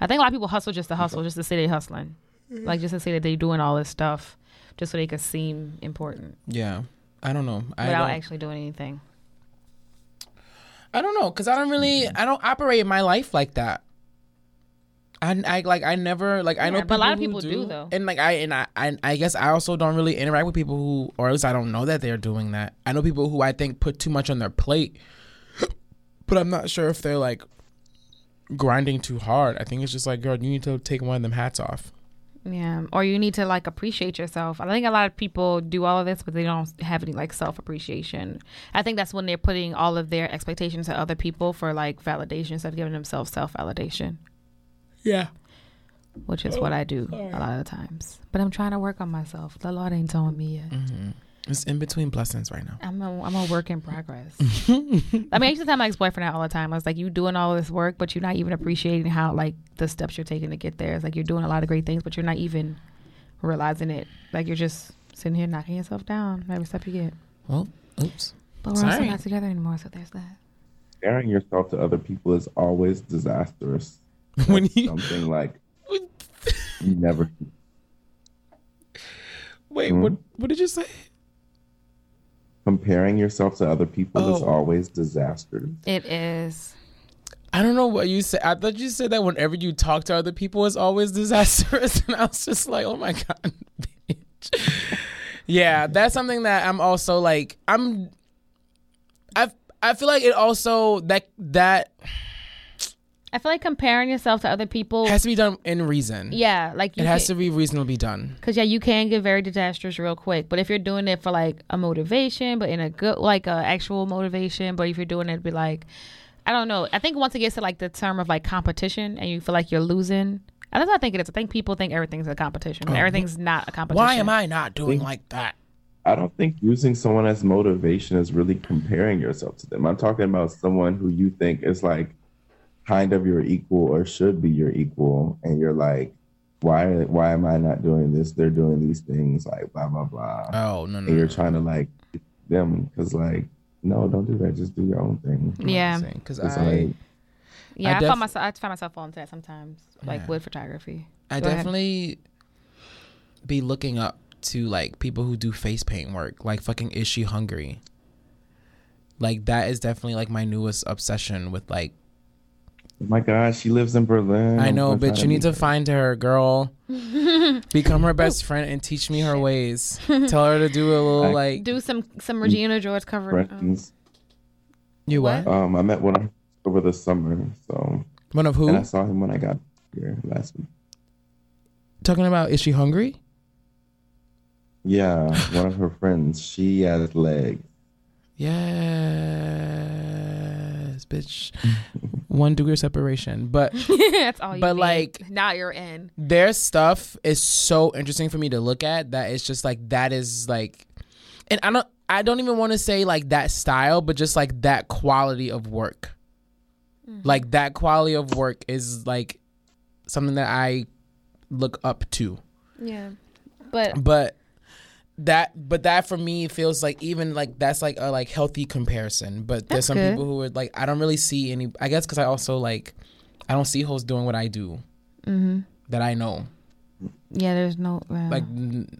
I think a lot of people hustle just to hustle, just to say they're hustling. Mm-hmm. Like, just to say that they're doing all this stuff just so they could seem important. Yeah. I don't know. I Without don't, actually doing anything. I don't know. Because I don't really, I don't operate my life like that. I, I like I never like I yeah, know but people a lot of people do, do though, and like I and I, I I guess I also don't really interact with people who, or at least I don't know that they're doing that. I know people who I think put too much on their plate, but I'm not sure if they're like grinding too hard. I think it's just like, girl, you need to take one of them hats off. Yeah, or you need to like appreciate yourself. I think a lot of people do all of this, but they don't have any like self appreciation. I think that's when they're putting all of their expectations to other people for like validation instead of giving themselves self validation. Yeah. Which is oh, what I do sorry. a lot of the times. But I'm trying to work on myself. The Lord ain't telling me yet. Mm-hmm. It's in between blessings right now. I'm a, I'm a work in progress. I mean, I used to tell my ex-boyfriend that all the time. I was like, you doing all this work, but you're not even appreciating how, like, the steps you're taking to get there. It's like you're doing a lot of great things, but you're not even realizing it. Like, you're just sitting here knocking yourself down every step you get. Well, oops. But we're sorry. also not together anymore, so there's that. Comparing yourself to other people is always disastrous. That's when you, something like you never. Wait, mm-hmm. what? What did you say? Comparing yourself to other people oh. is always disastrous. It is. I don't know what you said. I thought you said that whenever you talk to other people, it's always disastrous, and I was just like, oh my god, bitch. Yeah, that's something that I'm also like. I'm. I I feel like it also that that. I feel like comparing yourself to other people has to be done in reason. Yeah, like you it has can, to be reasonably done. Because yeah, you can get very disastrous real quick. But if you're doing it for like a motivation, but in a good, like a actual motivation, but if you're doing it, it'd be like, I don't know. I think once it gets to like the term of like competition, and you feel like you're losing, and that's what I think it is. I think people think everything's a competition. Um, everything's not a competition. Why am I not doing like that? I don't think using someone as motivation is really comparing yourself to them. I'm talking about someone who you think is like kind of your equal or should be your equal, and you're like, why why am I not doing this? They're doing these things, like blah blah blah. Oh no no. And you're no, trying no. to like them, because like, no, don't do that. Just do your own thing. Yeah, because I like, yeah I, I def- find myself I find myself falling into that sometimes, like yeah. with photography. I Go definitely ahead. be looking up to like people who do face paint work, like fucking Is She Hungry? Like that is definitely like my newest obsession with like. Oh my God, she lives in Berlin. I know, but you need to find her, girl. Become her best friend and teach me her ways. Tell her to do a little like, like do some some Regina George cover. Oh. You what? Um, I met one of her over the summer. So one of who? And I saw him when I got here last week. Talking about Is She Hungry? Yeah, one of her friends. She has legs. Yes, bitch. One degree of separation, but that's all you but need. Like now you're in. Their stuff is so interesting for me to look at that it's just like that is like, and I don't I don't even want to say like that style, but just like that quality of work, mm-hmm. like that quality of work is like something that I look up to. Yeah, but but. That, but that for me feels like even like that's like a like healthy comparison. But there's that's some good. people who are like, I don't really see any. I guess because I also like, I don't see hoes doing what I do mm-hmm. that I know. Yeah, there's no uh, like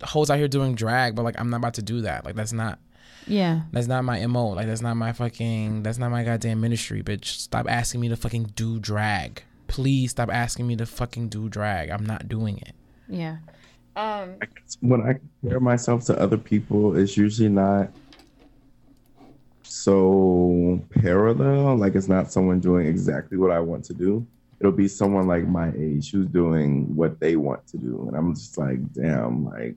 hoes out here doing drag, but like I'm not about to do that. Like that's not. Yeah. That's not my M O. Like that's not my fucking. That's not my goddamn ministry, bitch. Stop asking me to fucking do drag. Please stop asking me to fucking do drag. I'm not doing it. Yeah. Um, I guess when I compare myself to other people, it's usually not so parallel. Like it's not someone doing exactly what I want to do. It'll be someone like my age who's doing what they want to do, and I'm just like, damn, like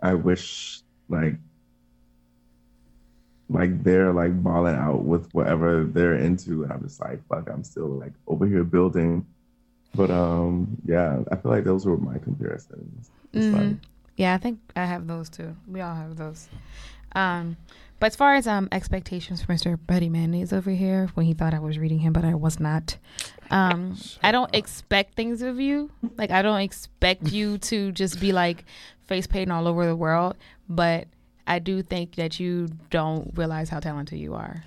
I wish like like they're like balling out with whatever they're into, and I'm just like, fuck, I'm still like over here building. But um, yeah, I feel like those were my comparisons. Mm-hmm. Like, yeah, I think I have those too. We all have those. Um, But as far as um expectations for Mister Buddy Mayonnaise over here, when he thought I was reading him, but I was not. Um, Shut I don't up. expect things of you. Like, I don't expect you to just be like face painting all over the world. But I do think that you don't realize how talented you are.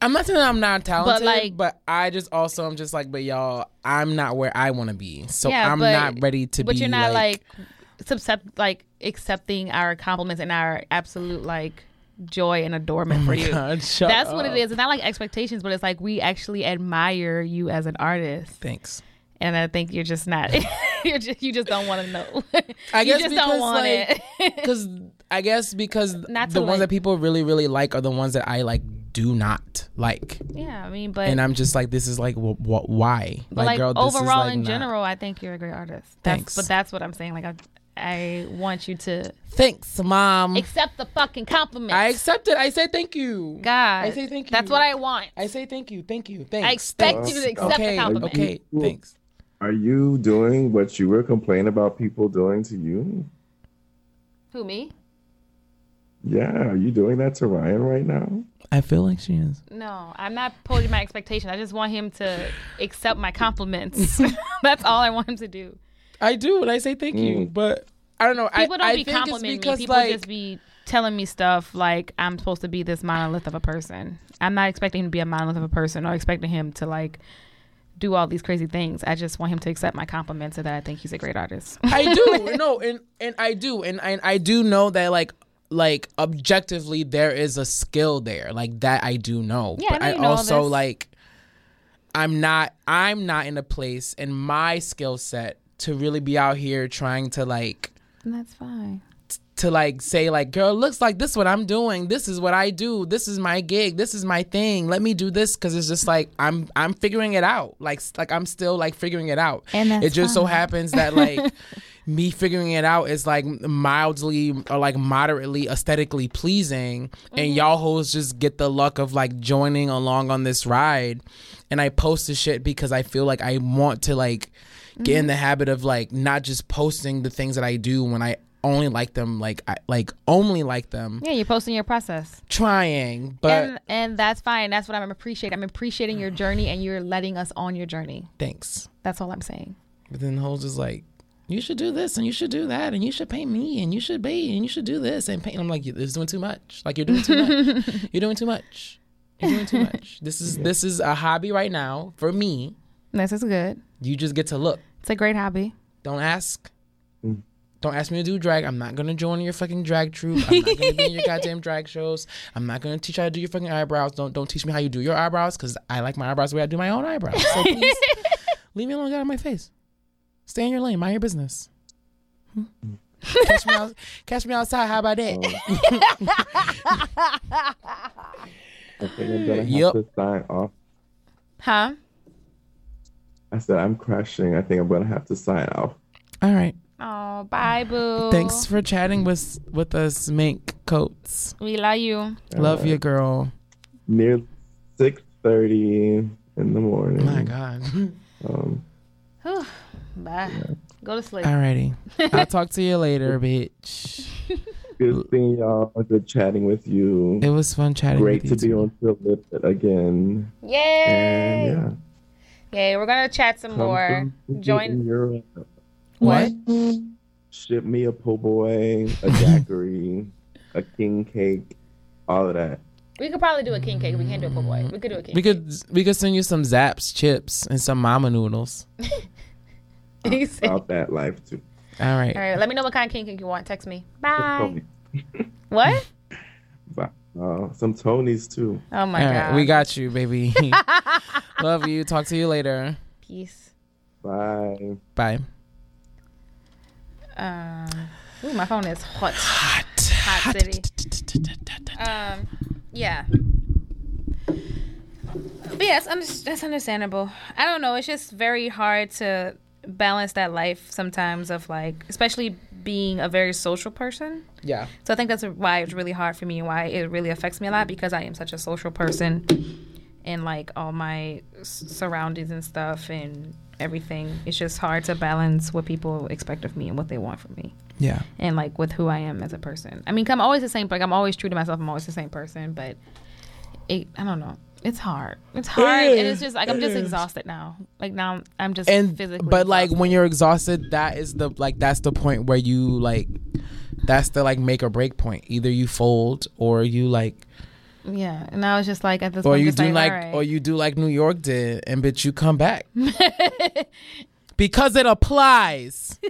I'm not saying I'm not talented, but, like, but I just also I'm just like, but y'all, I'm not where I want to be, so yeah, I'm but, not ready to. But be But you're not like, like, subcept- like accepting our compliments and our absolute like. joy and adorement for you. God, shut That's up. What it is. It's not like expectations, but it's like we actually admire you as an artist. Thanks. And I think you're just not. you're just, you just don't want to know. I guess you just because, don't want like, it. Because I guess because not the like, ones that people really really like are the ones that I like do not like. Yeah, I mean, but and I'm just like, this is like, wh- wh- why? But like, like girl, overall this is like in not, general, I think you're a great artist. That's, thanks. But that's what I'm saying. Like I. I want you to... Thanks, Mom. Accept the fucking compliment. I accept it. I say thank you. God. I say thank you. That's what I want. I say thank you. Thank you. Thanks. I expect uh, you to accept okay, the compliment. Okay, well, thanks. Are you doing what you were complaining about people doing to you? Who, me? Yeah, are you doing that to Ryan right now? I feel like she is. No, I'm not putting my expectations. I just want him to accept my compliments. That's all I want him to do. I do, and I say thank mm. you, but I don't know. People don't I, I be think complimenting because, me. People like, just be telling me stuff like I'm supposed to be this monolith of a person. I'm not expecting him to be a monolith of a person or expecting him to like do all these crazy things. I just want him to accept my compliments and that I think he's a great artist. I do, no, and, and I do, and, and I do know that like like objectively there is a skill there, like that I do know. Yeah, but I, I know also this. like I'm not I'm not in a place in my skill set to really be out here trying to like, and that's fine. T- to like say like, girl, looks like this is what I'm doing. This is what I do. This is my gig. This is my thing. Let me do this because it's just like I'm I'm figuring it out. Like like I'm still like figuring it out. And that's it just fine. So happens that like me figuring it out is like mildly or like moderately aesthetically pleasing, mm-hmm. and y'all hoes just get the luck of like joining along on this ride. And I post this shit because I feel like I want to like. Get in the habit of like not just posting the things that I do when I only like them, like I, like only like them. Yeah, you're posting your process. Trying, but and, and that's fine. That's what I'm appreciating. I'm appreciating your journey, and you're letting us on your journey. Thanks. That's all I'm saying. But then the whole just like, you should do this, and you should do that, and you should pay me, and you should be, and you should do this, and pay. And I'm like, this is doing too much. Like you're doing too much. You're doing too much. You're doing too much. This is this is a hobby right now for me. This is good. You just get to look. It's a great hobby. Don't ask. Mm. Don't ask me to do drag. I'm not going to join your fucking drag troupe. I'm not going to be in your goddamn drag shows. I'm not going to teach you how to do your fucking eyebrows. Don't don't teach me how you do your eyebrows because I like my eyebrows the way I do my own eyebrows. So please, leave me alone. Get out of my face. Stay in your lane. Mind your business. Hmm? catch, me out, catch me outside. How about that? Oh. I think I'm going to have yep. to sign off. Huh? I said, I'm crashing. I think I'm going to have to sign off. All right. Oh, bye, boo. Thanks for chatting with with us, Mink Coats. We love you. Love right. you, girl. Near six thirty in the morning. My God. Um, Whew. Bye. Yeah. Go to sleep. All righty. I'll talk to you later, bitch. Good seeing y'all. Good chatting with you. It was fun chatting Great with you. Great to be on Flip It again. Yay. And, yeah. Okay, we're gonna chat some Come more. Join. What? Ship me a po' boy, a daiquiri, a king cake, all of that. We could probably do a king cake. We can't do a po' boy. We could do a king. We cake. could. We could send you some Zaps chips and some mama noodles. About that life too. All right. All right. Let me know what kind of king cake you want. Text me. Bye. What? Bye. Uh, some Tonys too. Oh my All God. Right, we got you, baby. Love you. Talk to you later. Peace. Bye. Bye. Um, ooh, my phone is hot. Hot. Hot city. Um, yeah. But yes, I'm just, that's understandable. I don't know. It's just very hard to balance that life sometimes of like, especially being a very social person. Yeah. So I think that's why it's really hard for me and why it really affects me a lot because I am such a social person and like all my surroundings and stuff and everything. It's just hard to balance what people expect of me and what they want from me. Yeah. And like with who I am as a person. I mean, I'm always the same. Like I'm always true to myself. I'm always the same person. But it, I don't know. It's hard. It's hard. It and it's just like I'm just is. exhausted now. Like now I'm just and, physically. But like exhausted. When you're exhausted, that is the like that's the point where you like that's the like make or break point. Either you fold or you like. Yeah, and I was just like at this. Or point, you do like, like right. or you do like New York did, and bitch, you come back because it applies.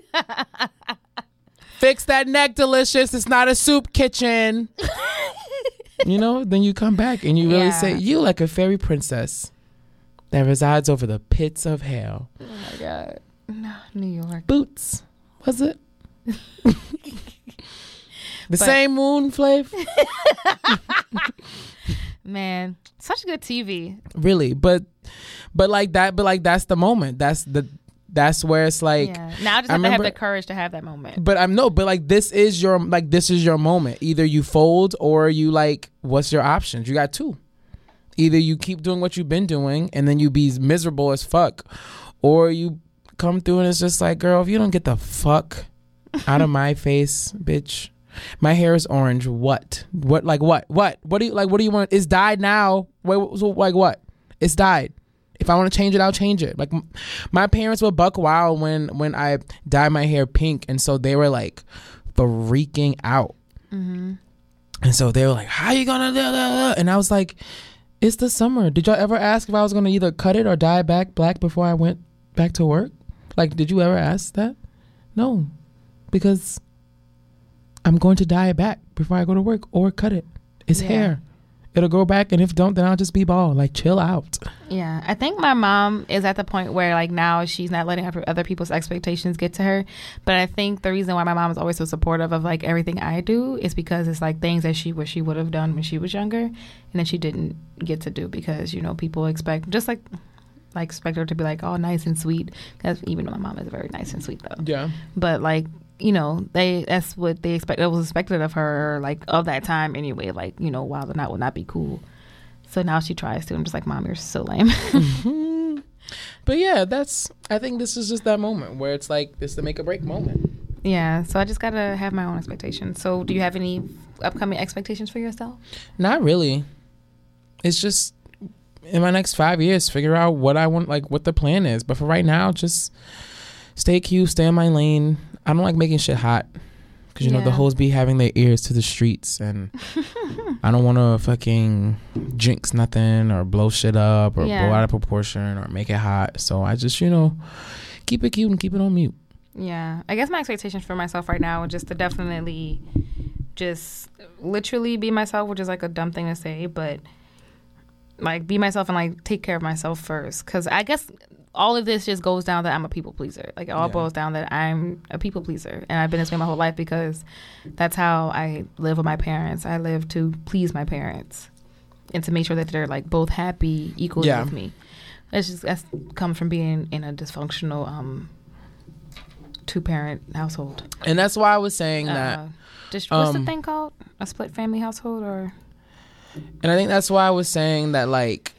Fix that neck, delicious. It's not a soup kitchen. You know, then you come back and you really yeah. say, you like a fairy princess that resides over the pits of hell. Oh, my God. No, New York. Boots, was it? the but, same moon, Flav? Man, such good T V. Really, but but like that, but like that's the moment. That's the... That's where it's like yeah. now I just have I remember, to have the courage to have that moment. But I'm um, no, but like this is your like this is your moment. Either you fold or you like what's your options? You got two. Either you keep doing what you've been doing and then you be miserable as fuck, or you come through and it's just like, girl, if you don't get the fuck out of my face, bitch. My hair is orange. What? What like what? What? What do you like what do you want? It's dyed now. Wait, so, like what? It's dyed. If I want to change it, I'll change it. Like m- my parents were buck wild when, when I dyed my hair pink. And so they were like freaking out. Mm-hmm. And so they were like, how you going to do that? And I was like, it's the summer. Did y'all ever ask if I was going to either cut it or dye back black before I went back to work? Like, did you ever ask that? No, because I'm going to dye it back before I go to work or cut it. It's yeah. hair. It'll grow back, and if don't, then I'll just be bald. Like, chill out. Yeah, I think my mom is at the point where, like, now she's not letting her, other people's expectations get to her. But I think the reason why my mom is always so supportive of, like, everything I do is because it's, like, things that she wish she would have done when she was younger, and then she didn't get to do because, you know, people expect, just, like, like expect her to be, like, all nice and sweet. Because even though my mom is very nice and sweet, though. Yeah. But, like, you know, they that's what they expect. It was expected of her, like, of that time anyway. Like, you know, wild and out would not be cool. So now she tries to. I'm just like, Mom, you're so lame. Mm-hmm. But yeah, that's, I think this is just that moment where it's like, it's the make or break moment. Yeah. So I just got to have my own expectations. So do you have any upcoming expectations for yourself? Not really. It's just in my next five years, figure out what I want, like, what the plan is. But for right now, just stay cute, stay in my lane. I don't like making shit hot because, you yeah. know, the hoes be having their ears to the streets and I don't want to fucking jinx nothing or blow shit up or yeah. blow out of proportion or make it hot. So I just, you know, keep it cute and keep it on mute. Yeah. I guess my expectations for myself right now are just to definitely just literally be myself, which is like a dumb thing to say, but like be myself and like take care of myself first because I guess... all of this just goes down that I'm a people pleaser. Like, it all yeah. boils down that I'm a people pleaser. And I've been this way my whole life because that's how I live with my parents. I live to please my parents and to make sure that they're, like, both happy, equally yeah. with me. It's just, that's come from being in a dysfunctional um, two-parent household. And that's why I was saying uh, that. Just, what's um, the thing called? A split family household? Or? And I think that's why I was saying that, like,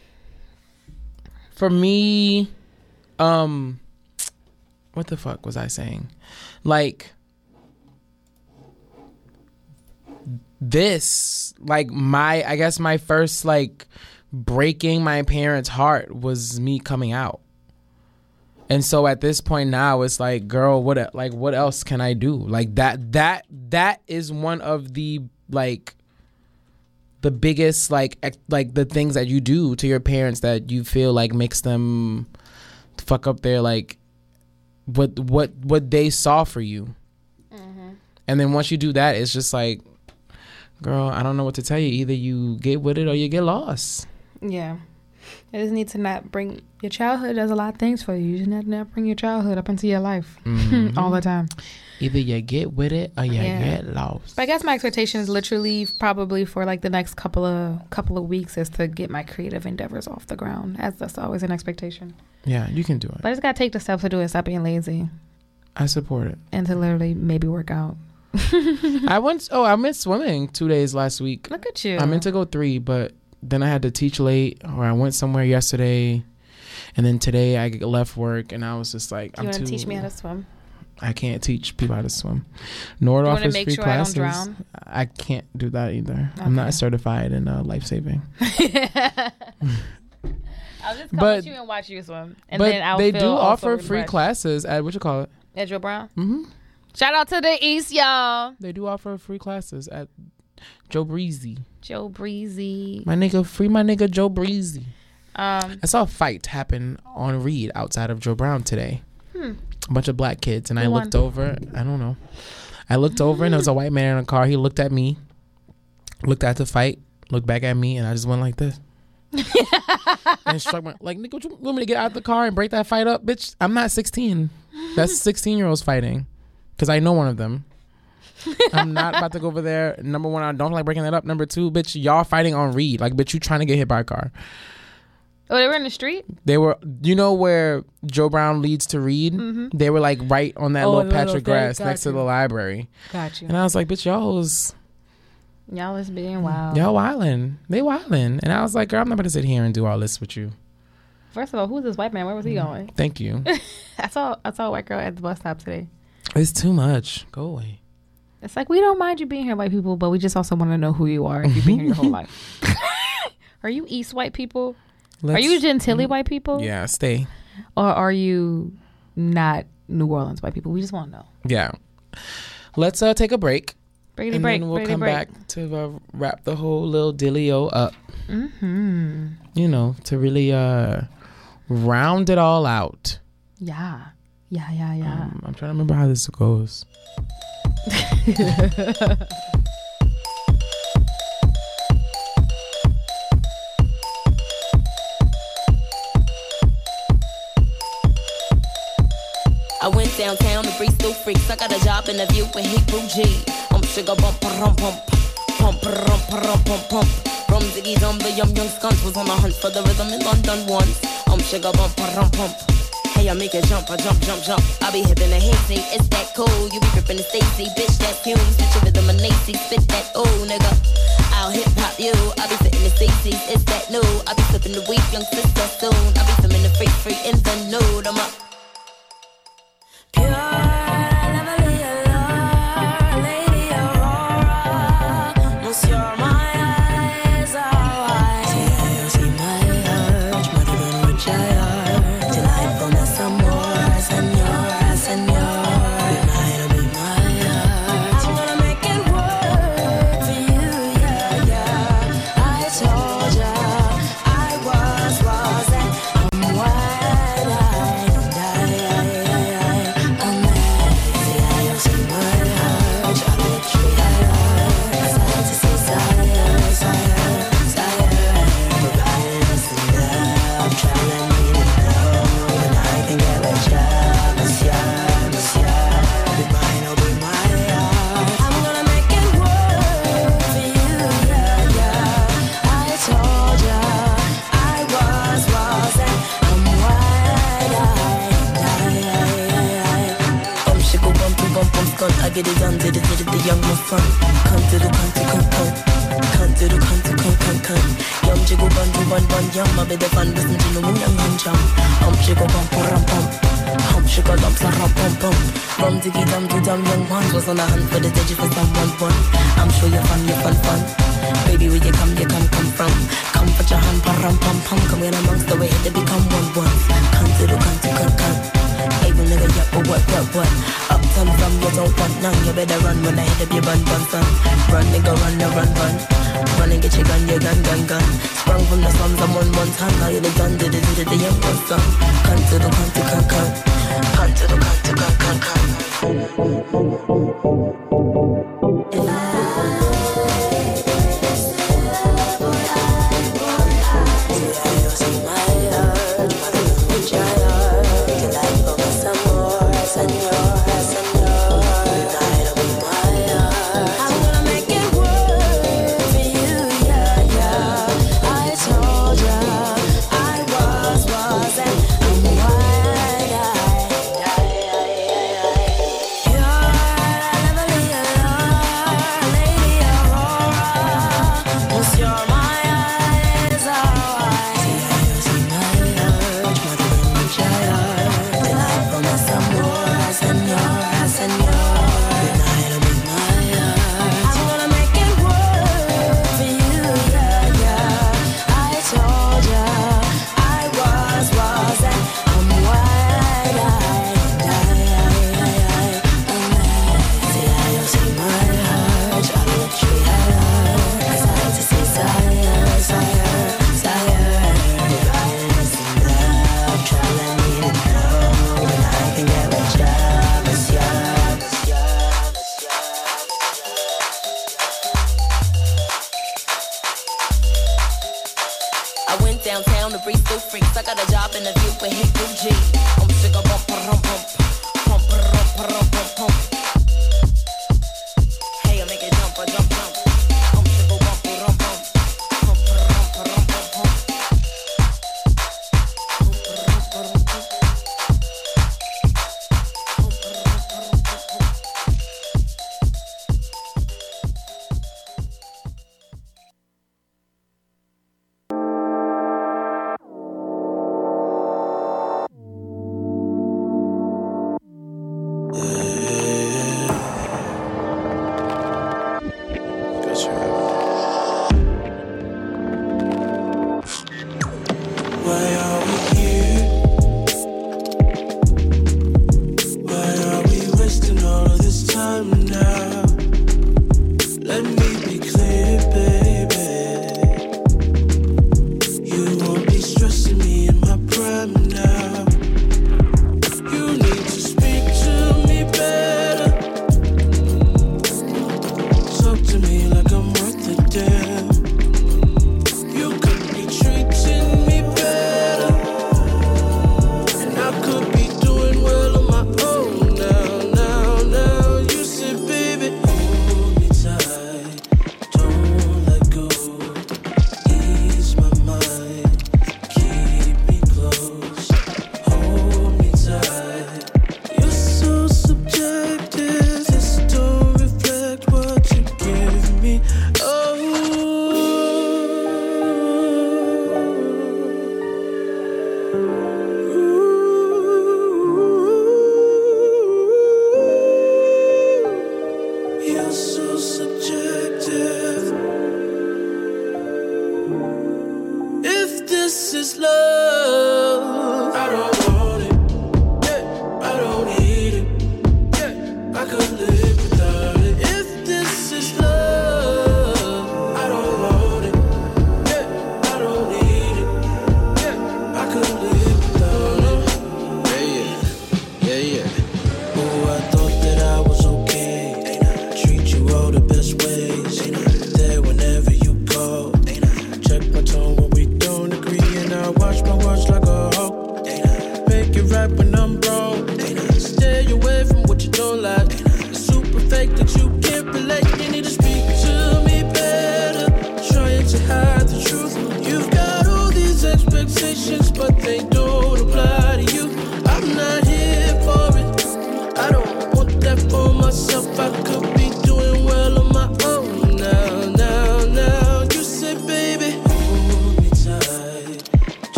for me... Um, what the fuck was I saying? Like, this, like my, I guess my first, like, breaking my parents' heart was me coming out. And so at this point now, it's like, girl, what, like, what else can I do? Like that, that, that is one of the, like, the biggest, like, ex- like the things that you do to your parents that you feel like makes them fuck up their, like, what what what they saw for you. Mm-hmm. And then once you do that, it's just like, girl, I don't know what to tell you. Either you get with it or you get lost. Yeah. You just need to not bring your childhood does a lot of things for you. You just need to not bring your childhood up into your life. Mm-hmm. All the time. Either you get with it or you yeah. get lost. But I guess my expectation is literally probably for, like, the next couple of couple of weeks is to get my creative endeavors off the ground. As that's always an expectation. Yeah, you can do it. But I just got to take the steps to do it. Stop being lazy. I support it. And to literally maybe work out. I went, oh, I went swimming two days last week. Look at you. I meant to go three, but then I had to teach late or I went somewhere yesterday. And then today I left work and I was just like, you I'm want too, to teach me how to swim? I can't teach people how to swim. Nor do I offer free sure classes. I, don't drown? I can't do that either. Okay. I'm not certified in uh, life saving. I'll just come but, with you and watch you swim. And but then I'll they feel do offer free refreshed. Classes at what you call it? At Joe Brown. Mm-hmm. Shout out to the East, y'all. They do offer free classes at Joe Breezy. Joe Breezy. My nigga, free my nigga Joe Breezy. Um, I saw a fight happen on Reed outside of Joe Brown today. Hmm. A bunch of black kids, and I looked over. I don't know. I looked over, and there was a white man in a car. He looked at me, looked at the fight, looked back at me, and I just went like this. And struck my, like, nigga, what you want me to get out of the car and break that fight up? Bitch, I'm not sixteen. That's sixteen-year-olds fighting, because I know one of them. I'm not about to go over there. Number one, I don't like breaking that up. Number two, bitch, y'all fighting on Reed. Like, bitch, you trying to get hit by a car. Oh, they were in the street? They were, you know where Joe Brown leads to Reed? Mm-hmm. They were like right on that oh, little patch little of grass next you. to the library. Got you. And I was like, bitch, y'all was... Y'all was being wild. Y'all wildin'. They wildin'. And I was like, girl, I'm not about to sit here and do all this with you. First of all, who's this white man? Where was he mm-hmm. going? Thank you. I saw I saw a white girl at the bus stop today. It's too much. Go away. It's like, we don't mind you being here, white people, but we just also want to know who you are if you've been here your whole life. Are you East white people? Let's, are you Gentilly white people? Yeah, stay. Or are you not New Orleans white people? We just want to know. Yeah. Let's uh, take a break. Break and break, then we'll come break. back to uh, wrap the whole little dealio up. Mm-hmm. You know, to really uh, round it all out. Yeah. Yeah, yeah, yeah. Um, I'm trying to remember how this goes. I went downtown to Bristol Freaks. I got a job interview with Hebrew G. I'm sugar bump, pump, pump, pump, pump, pump, pump, pump. Rum diggy dum, the yum yum skunts was on the hunt for the rhythm in London once. I'm sugar bump, pump, pump. Hey, I make a jump, I jump, jump, jump. I be hippin' a hazy, it's that cool. You be rippin' a Stacy, bitch, that fume. Switch your rhythm and Lacey, spit that old nigga. I'll hip hop you. I be sittin' in Stacy's, it's that new. I be slippin' the weak young sister soon. I be filmin' the freak, freak in the nude. I'm up. Get it done, did it, did it, the young one's fun. Come to the, come to, come, come. Come to the, come to, come, come, come. Yum, jiggle, bun, do, bun, bun, yum. I be the fun, listen to the moon, yum, yum, yum. Um, jiggle, bump, rum, bump. Um, jiggle, lumps, rum, bump, bump. Rum, diggy, dum, do, dum, young one. Was on a hunt for the digit for someone, one. I'm sure you're fun, you're fun, fun. Baby, where you come, you come, come from. Come for your hand, rum, pum, pum. Come in amongst the way to become one, one. Come to the, come to, come, come. Able nigga, yeah, but what, what, what? Up some, some, you don't want none. You better run when I hit up your bun, bun, son. Run, nigga, run, no, run, run. Run and get your gun, your gun, gun, gun. Sprung from the slums, I'm on one time. Now you're the gun, did it, did it, the young one's son. Cunt to the cunt to cunt, cunt. Cunt to the cunt to cunt, cunt, cunt. If I miss the love, what I want, I do. I don't see my heart, I don't reach my heart. got a job interview with his boo G. I'm sick of bump, bump, bump, bump, bump, bump, bump.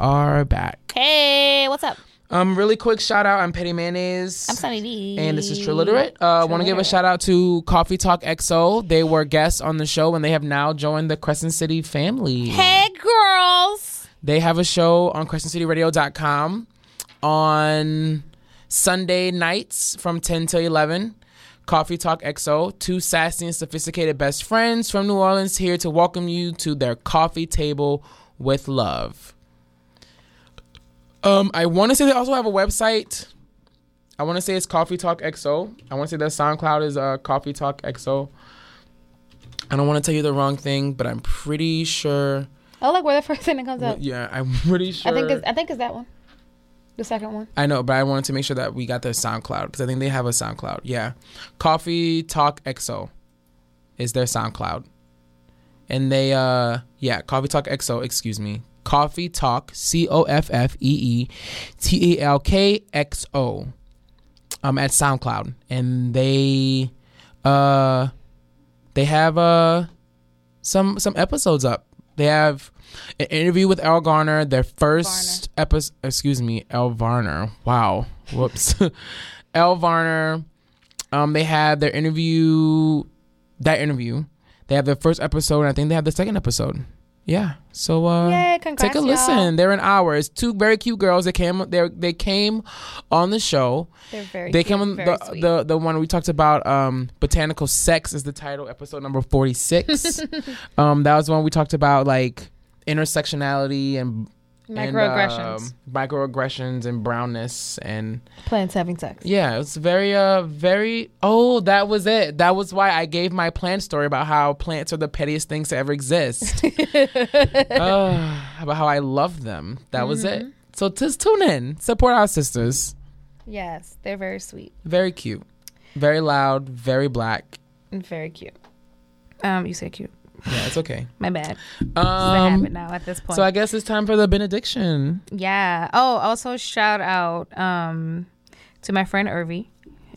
Are back. Hey, what's up? Um, really quick shout out. I'm Petty Mayonnaise. I'm Sunny D. And this is Triliterate. Uh, want to give a shout out to Coffee Talk X O. They were guests on the show and they have now joined the Crescent City family. Hey, girls. They have a show on crescent city radio dot com on Sunday nights from ten to eleven. Coffee Talk X O, two sassy and sophisticated best friends from New Orleans here to welcome you to their coffee table with love. Um, I want to say they also have a website. I want to say it's Coffee Talk X O. I want to say their SoundCloud is uh, Coffee Talk X O. I don't want to tell you the wrong thing, but I'm pretty sure. Oh, look, we're the first thing that comes up. Yeah, I'm pretty sure. I think it's, I think it's that one. The second one. I know, but I wanted to make sure that we got their SoundCloud because I think they have a SoundCloud. Yeah. Coffee Talk X O is their SoundCloud. And they, uh, yeah, Coffee Talk X O, excuse me. Coffee Talk, C O F F E E T A L K X O, um, at SoundCloud. And they uh, they have uh, some some episodes up. They have an interview with Elle Garner, their first episode, excuse me, Elle Varner. Wow. Whoops. Elle Varner. Um, they had their interview, that interview. They have their first episode, and I think they have the second episode. Yeah, so uh, Yay, congrats, take a listen. Y'all. They're an hour. It's two very cute girls. They came. They they came on the show. They're very. They cute, came on very the, sweet. the the one we talked about. Um, Botanical Sex is the title. Episode number forty six. um, that was one we talked about like intersectionality and microaggressions, and, uh, microaggressions and brownness and plants having sex. Yeah, it's very uh very. Oh, that was it. That was why I gave my plant story about how plants are the pettiest things to ever exist. uh, about how I love them. That mm-hmm. was it. So just tune in, support our sisters. Yes, they're very sweet, very cute, very loud, very black, and very cute. Um, you say cute. Yeah, it's okay. My bad. Um, I have it now at this point. So I guess it's time for the benediction. Yeah. Oh, also shout out um, to my friend Irvi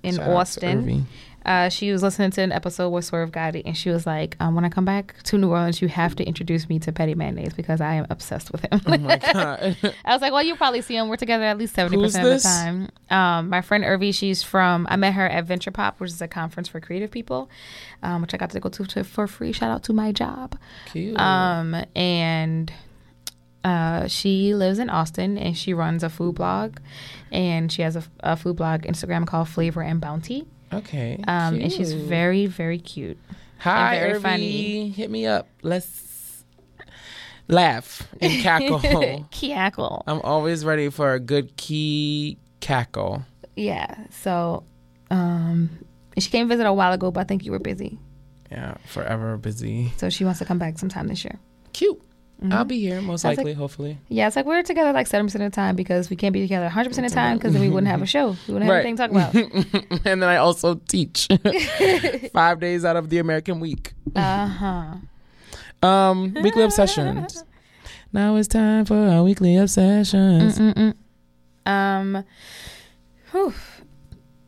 in shout Austin. Uh, she was listening to an episode with Swerve Gotti, and she was like, um, when I come back to New Orleans, you have to introduce me to Petty Mayonnaise because I am obsessed with him. Oh, my God. I was like, well, you probably see him. We're together at least seventy percent Who's of this? the time. Um, my friend Irvi, she's from, I met her at Venture Pop, which is a conference for creative people, um, which I got to go to, to for free. Shout out to my job. Cute. Um, and uh, she lives in Austin, and she runs a food blog, and she has a, a food blog Instagram called Flavor and Bounty. Okay. Um, and she's very, very cute. Hi, and very Irvi. Funny. Hit me up. Let's laugh and cackle. Cackle. I'm always ready for a good key cackle. Yeah. So, um, she came visit a while ago, but I think you were busy. Yeah, forever busy. So she wants to come back sometime this year. Cute. Mm-hmm. I'll be here most likely, like, hopefully. Yeah, it's like we're together like seventy percent of the time because we can't be together one hundred percent of the time because then we wouldn't have a show. We wouldn't have right. anything to talk about. And then I also teach five days out of the American week. Uh-huh. Um, weekly obsessions. Now it's time for our weekly obsessions. Mm-mm-mm. Um, whew.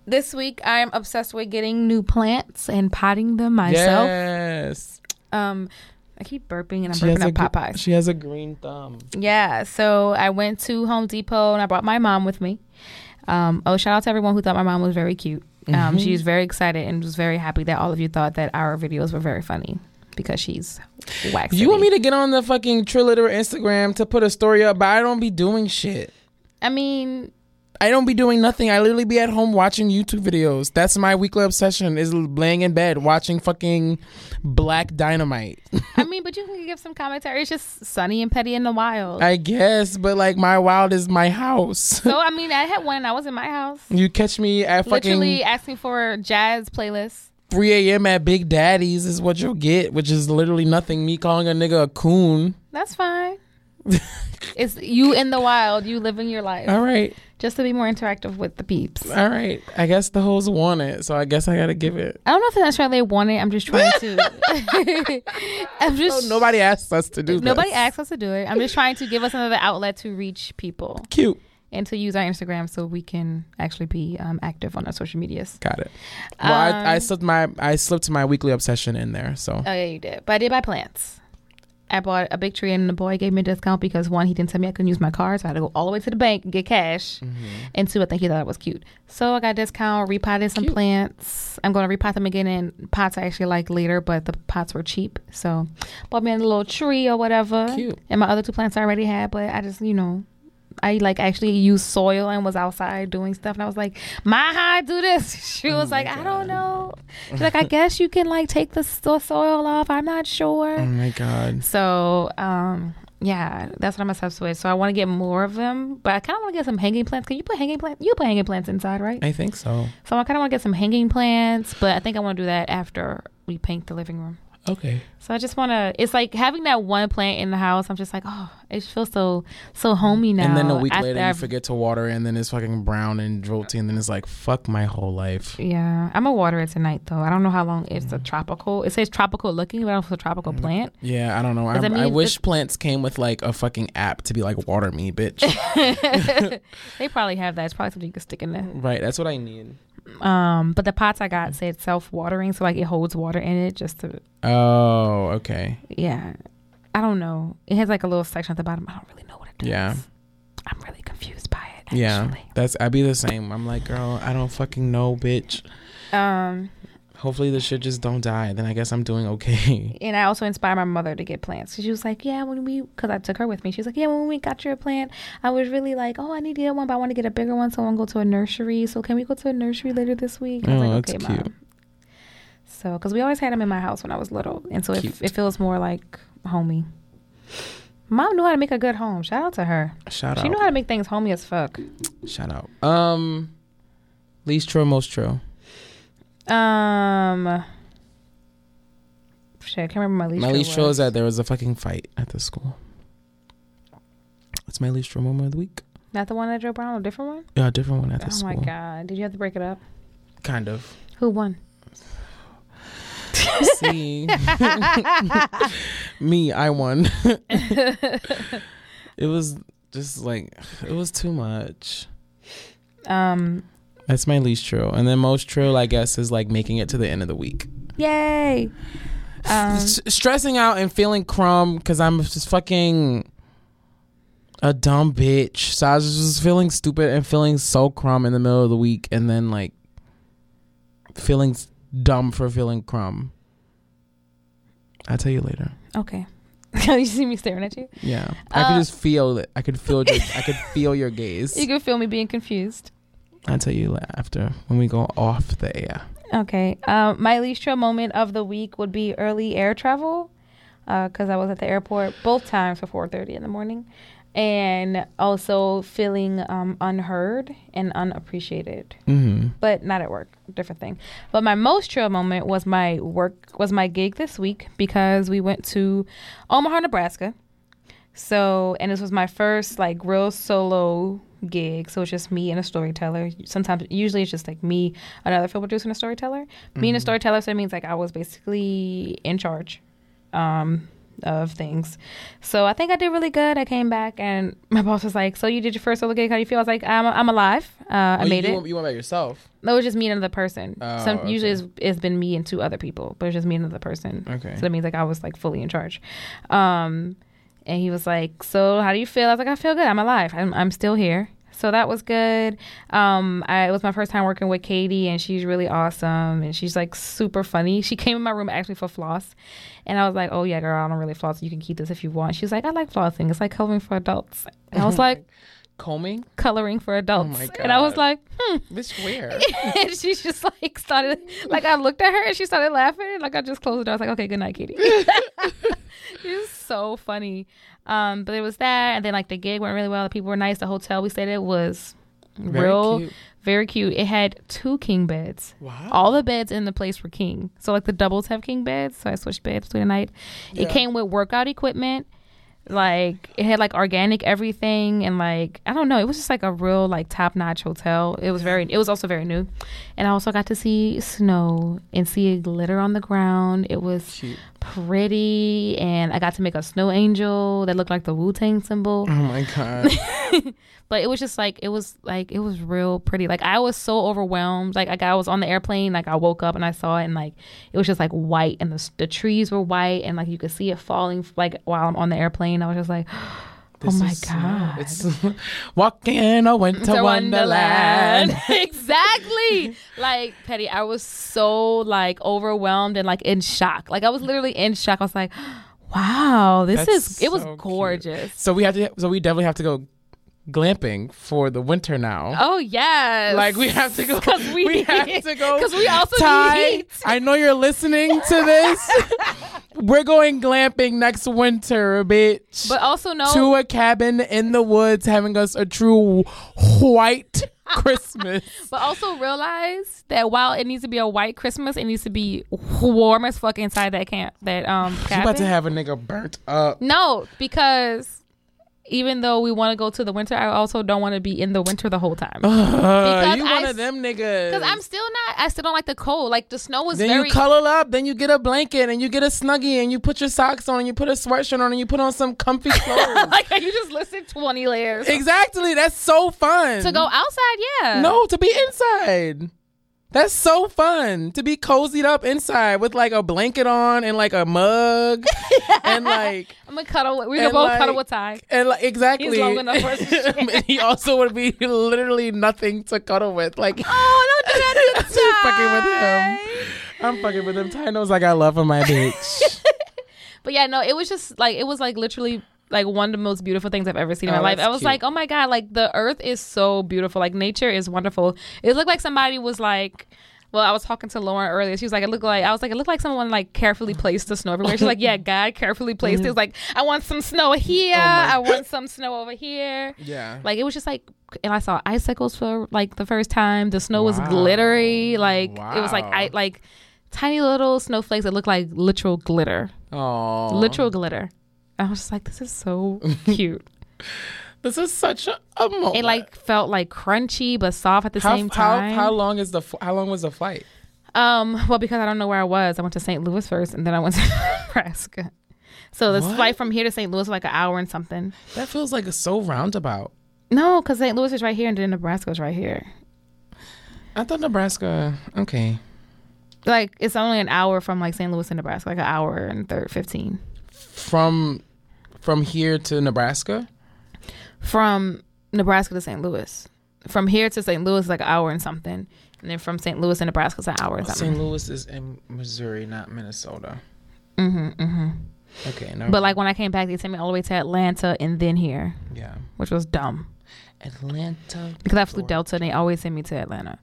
This week I am obsessed with getting new plants and potting them myself. Yes. Um, I keep burping and I'm she burping up Popeyes. Gr- she has a green thumb. Yeah. So I went to Home Depot and I brought my mom with me. Um, oh, shout out to everyone who thought my mom was very cute. Um, mm-hmm. She was very excited and was very happy that all of you thought that our videos were very funny because she's waxing. You want me to get on the fucking Trilliter Instagram to put a story up, but I don't be doing shit. I mean, I don't be doing nothing. I literally be at home watching YouTube videos. That's my weekly obsession, is laying in bed watching fucking Black Dynamite. I mean, but you can give some commentary. It's just sunny and petty in the wild. I guess, but like my wild is my house. So, I mean, I had one. I was in my house. You catch me at fucking... literally asking for jazz playlists. three a.m. at Big Daddy's is what you'll get, which is literally nothing. Me calling a nigga a coon. That's fine. It's you in the wild. You living your life. All right. Just to be more interactive with the peeps. All right. I guess the hoes want it, so I guess I got to give it. I don't know if that's right. They want it. I'm just trying to. I'm just. No, nobody asked us to do that. Nobody this. asked us to do it. I'm just trying to give us another outlet to reach people. Cute. And to use our Instagram so we can actually be um, active on our social medias. Got it. Well, um, I, I slipped my I slipped my weekly obsession in there. So. Oh, yeah, you did. But I did buy plants. I bought a big tree and the boy gave me a discount because one, he didn't tell me I couldn't use my card, so I had to go all the way to the bank and get cash. Mm-hmm. And two, I think he thought it was cute. So I got a discount, repotted some cute. plants. I'm going to repot them again in pots I actually like later, but the pots were cheap. So bought me a little tree or whatever. Cute. And my other two plants I already had, but I just, you know, I like actually used soil and was outside doing stuff. And I was like, my how I do this? She was oh like, God. I don't know. She's like, I guess you can like take the soil off. I'm not sure. Oh my God. So, um, yeah, that's what I'm obsessed with. So I want to get more of them, but I kind of want to get some hanging plants. Can you put hanging plants? You put hanging plants inside, right? I think so. So I kind of want to get some hanging plants, but I think I want to do that after we paint the living room. Okay. So I just want to, it's like having that one plant in the house, I'm just like, oh, it feels so so homey now. And then a week After later I've, you forget to water it, and then it's fucking brown and droughty, and then it's like, fuck my whole life. Yeah. I'm going to water it tonight, though. I don't know how long. It's a tropical, it says tropical looking, but I don't know if it's a tropical plant. Yeah, I don't know. I, I, mean, I wish plants came with like a fucking app to be like, water me, bitch. They probably have that. It's probably something you can stick in there. Right. That's what I need. Um, but the pots I got said self-watering, so like it holds water in it just to. Oh, okay. Yeah, I don't know. It has like a little section at the bottom. I don't really know what it does. Yeah, I'm really confused by it. Actually. Yeah, that's. I be the same. I'm like, girl, I don't fucking know, bitch. Um. Hopefully the shit just don't die. Then I guess I'm doing okay. And I also inspired my mother to get plants. She was like, yeah, when we, because I took her with me. She was like, yeah, when we got your plant, I was really like, oh, I need to get one, but I want to get a bigger one, so I want to go to a nursery. So can we go to a nursery later this week? And I was oh, like, okay, that's Mom. Cute. So, because we always had them in my house when I was little. And so it, it feels more like homey. Mom knew how to make a good home. Shout out to her. Shout she out. She knew how to make things homey as fuck. Shout out. Um, least true, most true. Um, shit, I can't remember my least. My least troll is that there was a fucking fight at the school. That's my least troll moment of the week. Not the one at Joe Brown, a different one. Yeah, a different one at the oh school. Oh my God! Did you have to break it up? Kind of. Who won? See, me. I won. It was just like it was too much. Um. That's my least true. And then most true, I guess, is like making it to the end of the week. Yay. Um, S- stressing out and feeling crumb because I'm just fucking a dumb bitch. So I was just feeling stupid and feeling so crumb in the middle of the week. And then like feeling dumb for feeling crumb. I'll tell you later. Okay. You see me staring at you? Yeah. I uh, could just feel it. I could feel just, I could feel your gaze. You could feel me being confused. I'll tell you after, when we go off the air. Okay. Um, my least chill moment of the week would be early air travel because uh, I was at the airport both times for four thirty in the morning, and also feeling um, unheard and unappreciated. Mm-hmm. But not at work. Different thing. But my most chill moment was my work, was my gig this week because we went to Omaha, Nebraska. So, and this was my first like real solo gig, so it's just me and a storyteller. Sometimes, usually it's just like me, another film producer, and a storyteller. Mm-hmm. Me and a storyteller, so it means like I was basically in charge. Um, of things. So I think I did really good. I came back and my boss was like, so you did your first solo gig, how do you feel? I was like, I'm I'm alive. Uh, I oh, made you, you it. Went, you went by yourself? No, it was just me and another person. Oh, Some, okay. Usually it's, it's been me and two other people, but it's just me and another person. Okay. So that means like I was like fully in charge. Um, and he was like, so how do you feel? I was like, I feel good. I'm alive. I'm, I'm still here. So that was good. Um, I, it was my first time working with Katie, and she's really awesome, and she's like super funny. She came in my room actually for floss, and I was like, "Oh yeah, girl, I don't really floss. You can keep this if you want." She was like, "I like flossing. It's like coloring for adults." And I was like, "Combing? Coloring for adults?" Oh my God. And I was like, "Hmm, this weird." And she just like started. Like I looked at her, and she started laughing. And, like I just closed the door. I was like, "Okay, good night, Katie." It was so funny. Um, but it was that, and then like the gig went really well. The people were nice. The hotel we stayed at was very real, cute. very cute. It had two king beds. Wow! All the beds in the place were king. So like the doubles have king beds. So I switched beds through the night. Yeah. It came with workout equipment. Like it had like organic everything, and like I don't know. It was just like a real like top notch hotel. It was very. It was also very new, and I also got to see snow and see glitter on the ground. It was cute. Pretty, and I got to make a snow angel that looked like the Wu-Tang symbol. Oh my God. But it was just like it was like it was real pretty. Like I was so overwhelmed. Like, like I was on the airplane, like I woke up and I saw it, and like it was just like white, and the, the trees were white, and like you could see it falling like while I'm on the airplane. I was just like, oh this my God. It's walking a winter to wonderland. wonderland. Exactly. Like, Petty, I was so like overwhelmed and like in shock. Like I was literally in shock. I was like, wow, this That's is, so it was gorgeous. Cute. So we have to, so we definitely have to go glamping for the winter now. Oh yes. Like we have to go. Cause we, we have to go. Cause we also Ty, need heat. I know you're listening to this. We're going glamping next winter, bitch. But also no. To a cabin in the woods, having us a true white Christmas. But also realize that while it needs to be a white Christmas, it needs to be warm as fuck inside that camp. That um. Cabin. You about to have a nigga burnt up. No, because. Even though we want to go to the winter, I also don't want to be in the winter the whole time. Uh, you one I, of them niggas. Because I'm still not, I still don't like the cold. Like the snow was then very... Then you cuddle up, then you get a blanket and you get a Snuggie and you put your socks on and you put a sweatshirt on and you put on some comfy clothes. Like you just listed twenty layers. Exactly. That's so fun. To go outside, yeah. No, to be inside. That's so fun to be cozied up inside with like a blanket on and like a mug and like I'm gonna cuddle. We're gonna both like, cuddle with Ty. And like, exactly, he's long enough for us to he also would be literally nothing to cuddle with. Like, oh, don't do that to Ty. I'm fucking with him. I'm fucking with him. Ty knows like I love him, my bitch. But yeah, no, it was just like it was like literally. Like one of the most beautiful things I've ever seen in my oh, life. I was cute. Like, oh my God, like the earth is so beautiful. Like nature is wonderful. It looked like somebody was like, well, I was talking to Lauren earlier. She was like, it looked like, I was like, it looked like someone like carefully placed the snow everywhere. She's like, yeah, God carefully placed mm-hmm. it. It was like, I want some snow here. Oh I want some snow over here. Yeah. Like it was just like, and I saw icicles for like the first time. The snow wow. was glittery. Like wow. it was like, I like tiny little snowflakes that looked like literal glitter. Oh, literal glitter. I was just like, this is so cute. This is such a, a moment. It like felt like crunchy but soft at the how, same time. How, how long is the how long was the flight? Um, well, because I don't know where I was. I went to Saint Louis first, and then I went to Nebraska. So this what? flight from here to Saint Louis was like an hour and something. That feels like it's so roundabout. No, because Saint Louis is right here, and then Nebraska is right here. I thought Nebraska. Okay. Like it's only an hour from like Saint Louis and Nebraska, like an hour and third fifteen. From from here to Nebraska? From Nebraska to Saint Louis. From here to Saint Louis is like an hour and something. And then from Saint Louis to Nebraska is an hour and oh, something. Saint Louis is in Missouri, not Minnesota. Mm-hmm, mm-hmm. Okay. No. But like when I came back, they sent me all the way to Atlanta and then here. Yeah. Which was dumb. Atlanta. Because I flew Delta and they always send me to Atlanta.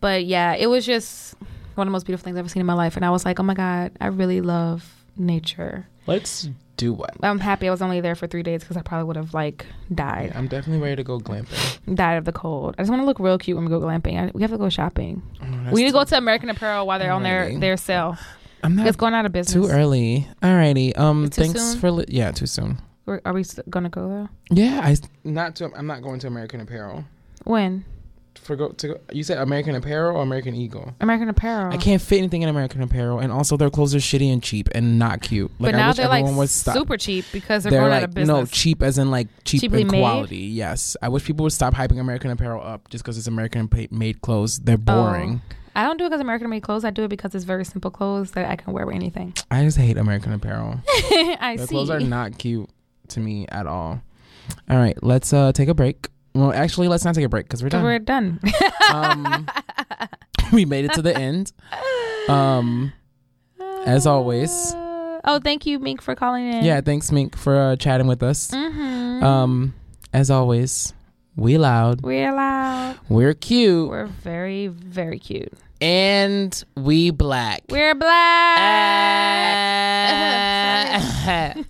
But yeah, it was just one of the most beautiful things I've ever seen in my life. And I was like, oh my God, I really love nature. Let's do what? I'm happy I was only there for three days because I probably would have like died. Yeah, I'm definitely ready to go glamping. Died of the cold. I just want to look real cute when we go glamping. I, we have to go shopping. Oh, we need to go to American Apparel while they're I'm on ready. their their sale. I'm not. It's going out of business. Too early. Alrighty. Um. Thanks soon? for li- yeah. Too soon. We're, are we gonna go though? Yeah. I not to. I'm not going to American Apparel. When? for go to go, you said American Apparel or American Eagle? American Apparel. I can't fit anything in American Apparel, and also their clothes are shitty and cheap and not cute. Like, but now I wish they're everyone like would stop. Super cheap because they're, they're going like, out of business. No, cheap as in like cheap Cheaply in quality. Made? Yes, I wish people would stop hyping American Apparel up just because it's American made clothes. They're boring. Oh. I don't do it because American made clothes. I do it because it's very simple clothes that I can wear with anything. I just hate American Apparel. I their see. Their clothes are not cute to me at all. All right, let's uh, take a break. Well, actually, let's not take a break because we're done. We're done. um, we made it to the end. Um, as always. Uh, oh, thank you, Mink, for calling in. Yeah, thanks, Mink, for uh, chatting with us. Mm-hmm. Um, as always, we loud. We're loud. We're cute. We're very, very cute. And we black. We're black. Uh,